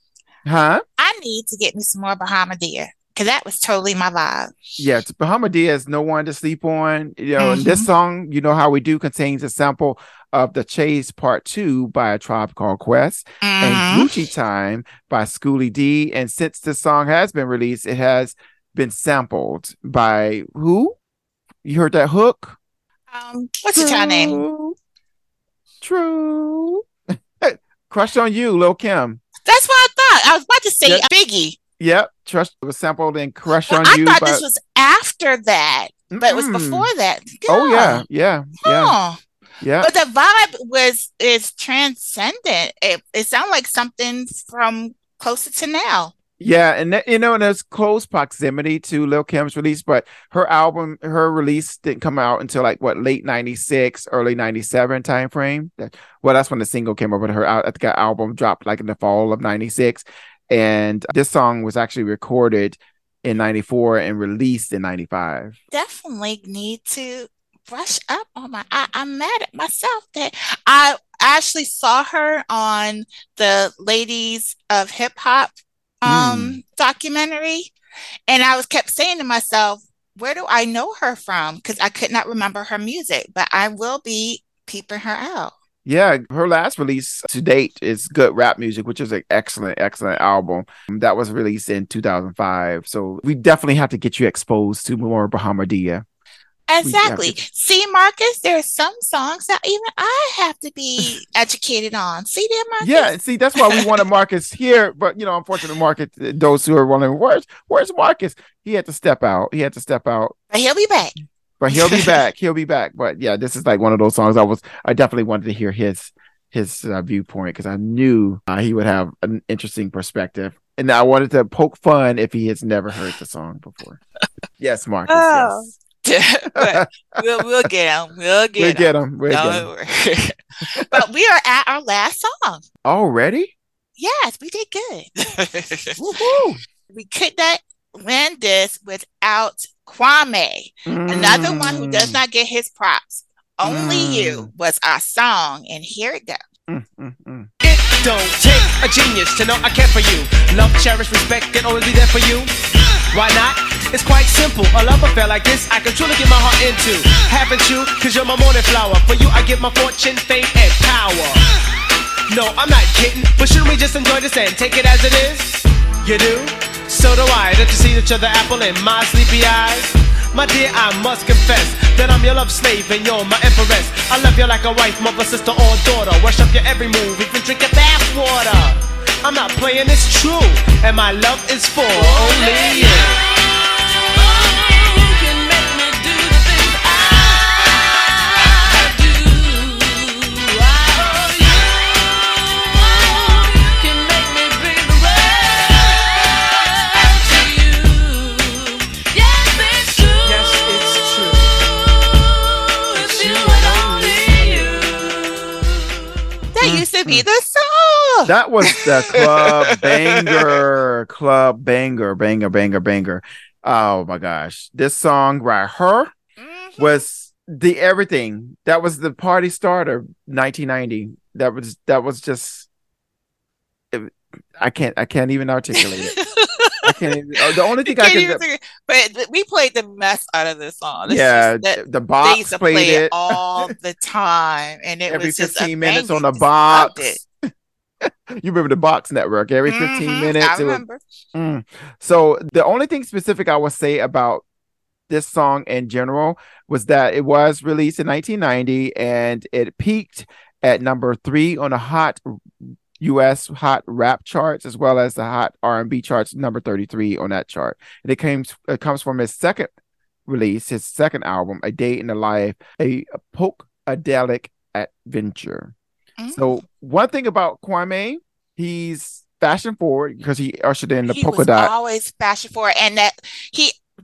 Huh? I need to get me some more Bahamadia, because that was totally my vibe. Yeah, Bahamadia is no one to sleep on. You know, mm-hmm. This song, You Know How We Do, contains a sample of The Chase Part 2 by A Tribe Called Quest and Gucci Time by Schoolie D. And since this song has been released, it has been sampled by who? You heard that hook? What's the child name? True. Crush on You, Lil' Kim. That's what I thought. I was about to say Biggie. Yep. Trust was sampled in Crush on You. I thought this was after that, but it was before that. God. Oh, yeah. Yeah. Huh. Yeah. But the vibe is transcendent. It sounds like something from closer to now. Yeah, and there's close proximity to Lil' Kim's release, but her release didn't come out until late 96, early 97 time frame. Well, that's when the single came over to her. I think her album dropped in the fall of 96, and this song was actually recorded in 94 and released in 95. Definitely need to brush up on I'm mad at myself that I actually saw her on the Ladies of Hip Hop documentary, and I kept saying to myself, where do I know her from? Because I could not remember her music, but I will be peeping her out. Yeah, her last release to date is Good Rap Music, which is an excellent album that was released in 2005. So we definitely have to get you exposed to more Bahamadia. Exactly. See, Marcus, there are some songs that even I have to be educated on. See there, Marcus? Yeah, see, that's why we wanted Marcus here. But, unfortunately, Marcus, those who are wondering, where's Marcus? He had to step out. But he'll be back. He'll be back. But, yeah, this is one of those songs I definitely wanted to hear his viewpoint, because I knew he would have an interesting perspective. And I wanted to poke fun if he has never heard the song before. Yes, Marcus, yes. But we'll get him. We'll get him. But we are at our last song already. Yes, we did good. Woohoo! We could not win this without Kwame, another one who does not get his props. Only You was our song, and here it goes. It don't take a genius to know I care for you. Love, cherish, respect, and always be there for you. Why not? It's quite simple. A love affair like this I can truly get my heart into. Haven't you? Cause you're my morning flower. For you I give my fortune, fame, and power. No, I'm not kidding. But shouldn't we just enjoy this and take it as it is? You do? So do I. Don't you see that you're the apple in my sleepy eyes? My dear, I must confess that I'm your love slave and you're my empress. I love you like a wife, mother, sister, or daughter. Worship your every move, even drink your bath water. I'm not playing, it's true. And my love is for only you. Be the song. That was the club banger. Club banger, banger, banger, banger. Oh my gosh. This song right here was the everything. That was the party starter 1990. That was just I can't even articulate it. The only thing but we played the mess out of this song. This the box used to play it all the time, and it every was just 15 minutes on the box. You remember the box network every 15 minutes. I remember. So the only thing specific I would say about this song in general was that it was released in 1990, and it peaked at number 3 on a Hot U.S. Hot Rap Charts, as well as the Hot R&B Charts, number 33 on that chart. And it comes from his second release, his second album, A Day in the Life, a Polkadelic Adventure. So one thing about Kwame, he's fashion forward because he ushered in the polka dot. He was always fashion forward, and that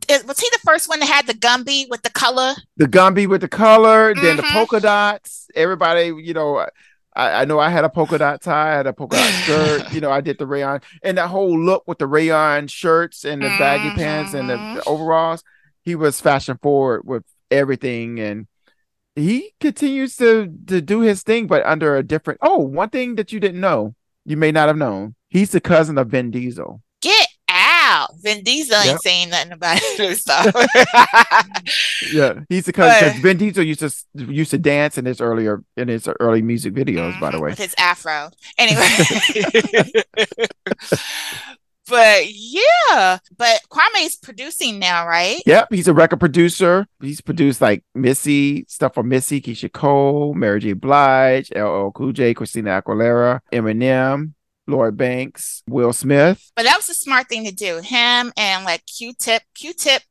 was he the first one that had the Gumby with the color? The Gumby with the color, mm-hmm. Then the polka dots. Everybody, you know, I know I had a polka dot tie, I had a polka dot shirt. You know, I did the rayon and that whole look with the rayon shirts and the baggy pants and the overalls. He was fashion forward with everything, and he continues to do his thing, but under a different. Oh, one thing that you didn't know, you may not have known. He's the cousin of Vin Diesel. Get out. Vin Diesel ain't saying nothing about his stuff. Yeah, he's the cousin. But Vin Diesel used to dance in his early music videos, by the way. With his afro. Anyway. But yeah, but Kwame's producing now, right? Yep, he's a record producer. He's produced like Missy, stuff for Missy, Keisha Cole, Mary J. Blige, LL Cool J, Christina Aguilera, Eminem, Lloyd Banks, Will Smith. But that was a smart thing to do. Him and like Q-Tip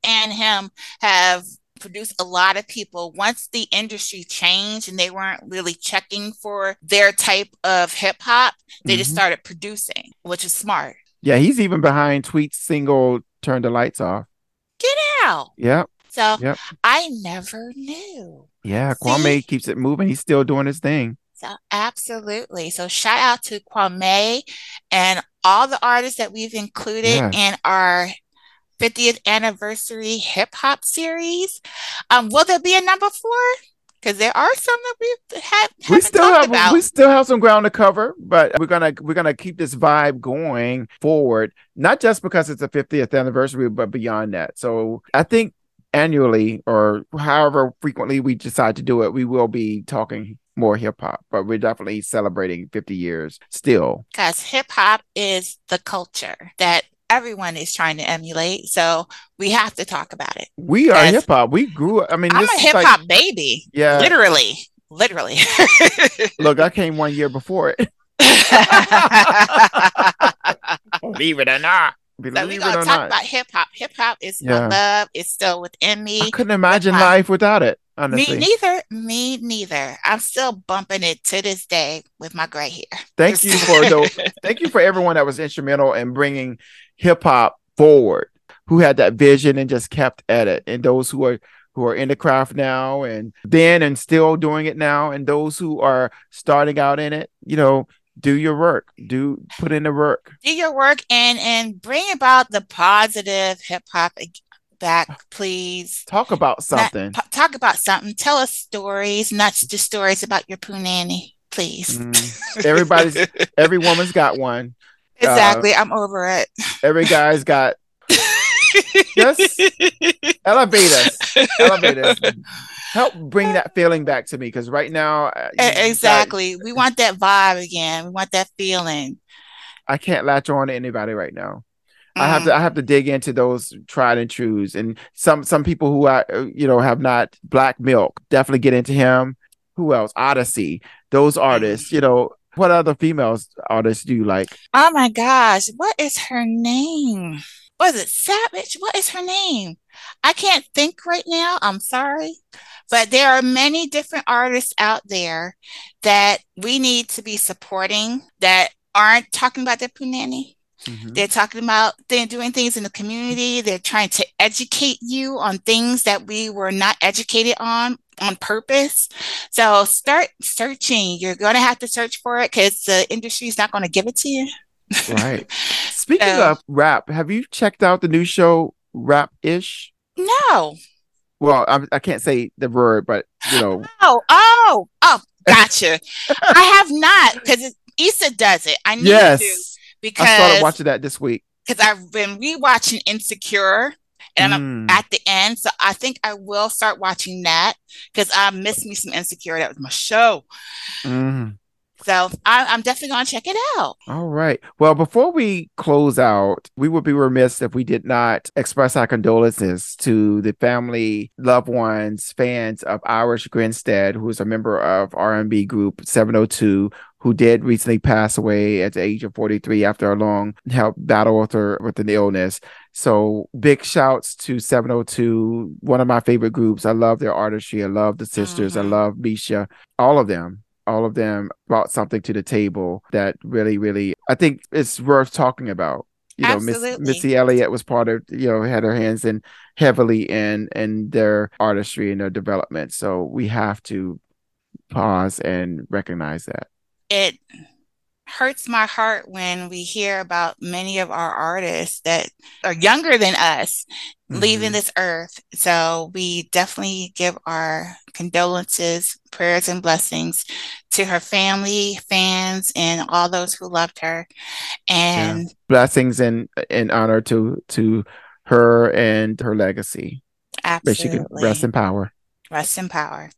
and him have produced a lot of people. Once the industry changed and they weren't really checking for their type of hip hop, they just started producing, which is smart. Yeah, he's even behind Tweet's single, Turn the Lights Off. Get out. Yep. So I never knew. Yeah, Kwame keeps it moving. He's still doing his thing. So absolutely. So shout out to Kwame and all the artists that we've included in our 50th anniversary hip hop series. Will there be a number 4? Because there are some that we haven't talked about. We still have some ground to cover, but we're gonna keep this vibe going forward. Not just because it's the 50th anniversary, but beyond that. So I think annually or however frequently we decide to do it, we will be talking more hip hop. But we're definitely celebrating 50 years still. Because hip hop is the culture that everyone is trying to emulate, so we have to talk about it. We are hip hop. We grew up. I mean, I'm a hip hop baby. Yeah, literally. Look, I came one year before it. Believe it or not. So we're gonna talk about hip hop. Hip hop is my love. It's still within me. I couldn't imagine life without it. Honestly. Me neither. I'm still bumping it to this day with my gray hair. Thank you for everyone that was instrumental in bringing hip hop forward, who had that vision and just kept at it, and those who are in the craft now and then and still doing it now, and those who are starting out in it. You know, do your work. Put in the work. Do your work and bring about the positive hip hop back, please. Talk about something. Tell us stories, not just stories about your poo nanny, please. Every woman's got one. Exactly. I'm over it. Every guy's got. Yes. Elevate us. Help bring that feeling back to me, because right now. Exactly. We want that vibe again. We want that feeling. I can't latch on to anybody right now. I have to dig into those tried and trues, and some people who I have not. Black Milk, definitely get into him. Who else? Odyssey. Those artists, What other females artists do you like? Oh my gosh, what is her name? Was it Savage? What is her name? I can't think right now. I'm sorry, but there are many different artists out there that we need to be supporting that aren't talking about their punani. Mm-hmm. They're talking about, they're doing things in the community. They're trying to educate you on things that we were not educated on purpose. So start searching. You're going to have to search for it because the industry is not going to give it to you. Right. Speaking of rap, have you checked out the new show, Rap-ish? No. Well, I can't say the word, but Oh, gotcha. I have not, because Issa does it. I need to. Because I started watching that this week. Because I've been rewatching Insecure, and I'm at the end, so I think I will start watching that because I missed me some Insecure. That was my show. Mm. So I'm definitely going to check it out. All right. Well, before we close out, we would be remiss if we did not express our condolences to the family, loved ones, fans of Irish Grinstead, who is a member of R&B group 702, who did recently pass away at the age of 43 after a long health battle with an illness. So big shouts to 702, one of my favorite groups. I love their artistry. I love the sisters. I love Misha, all of them. all of them brought something to the table that really, really, I think it's worth talking about. You know, Missy Elliott was part of, you know, had her hands in heavily in their artistry and their development. So we have to pause and recognize that. It hurts my heart when we hear about many of our artists that are younger than us leaving this earth. So we definitely give our condolences, prayers, and blessings to her family, fans, and all those who loved her. And blessings in honor to her and her legacy. Absolutely. But she can rest in power. Rest in power.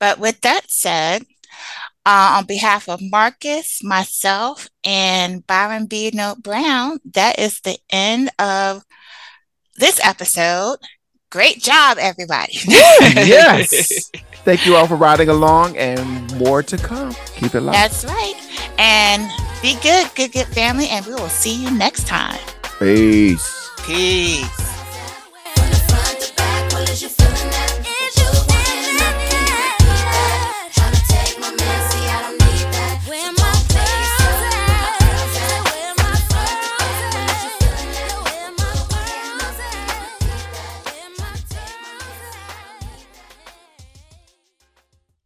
But with that said, on behalf of Marcus, myself, and Byron B. No Brown, that is the end of this episode. Great job, everybody. Yes. Thank you all for riding along, and more to come. Keep it live. That's right. And be good, good family, and we will see you next time. Peace. Peace.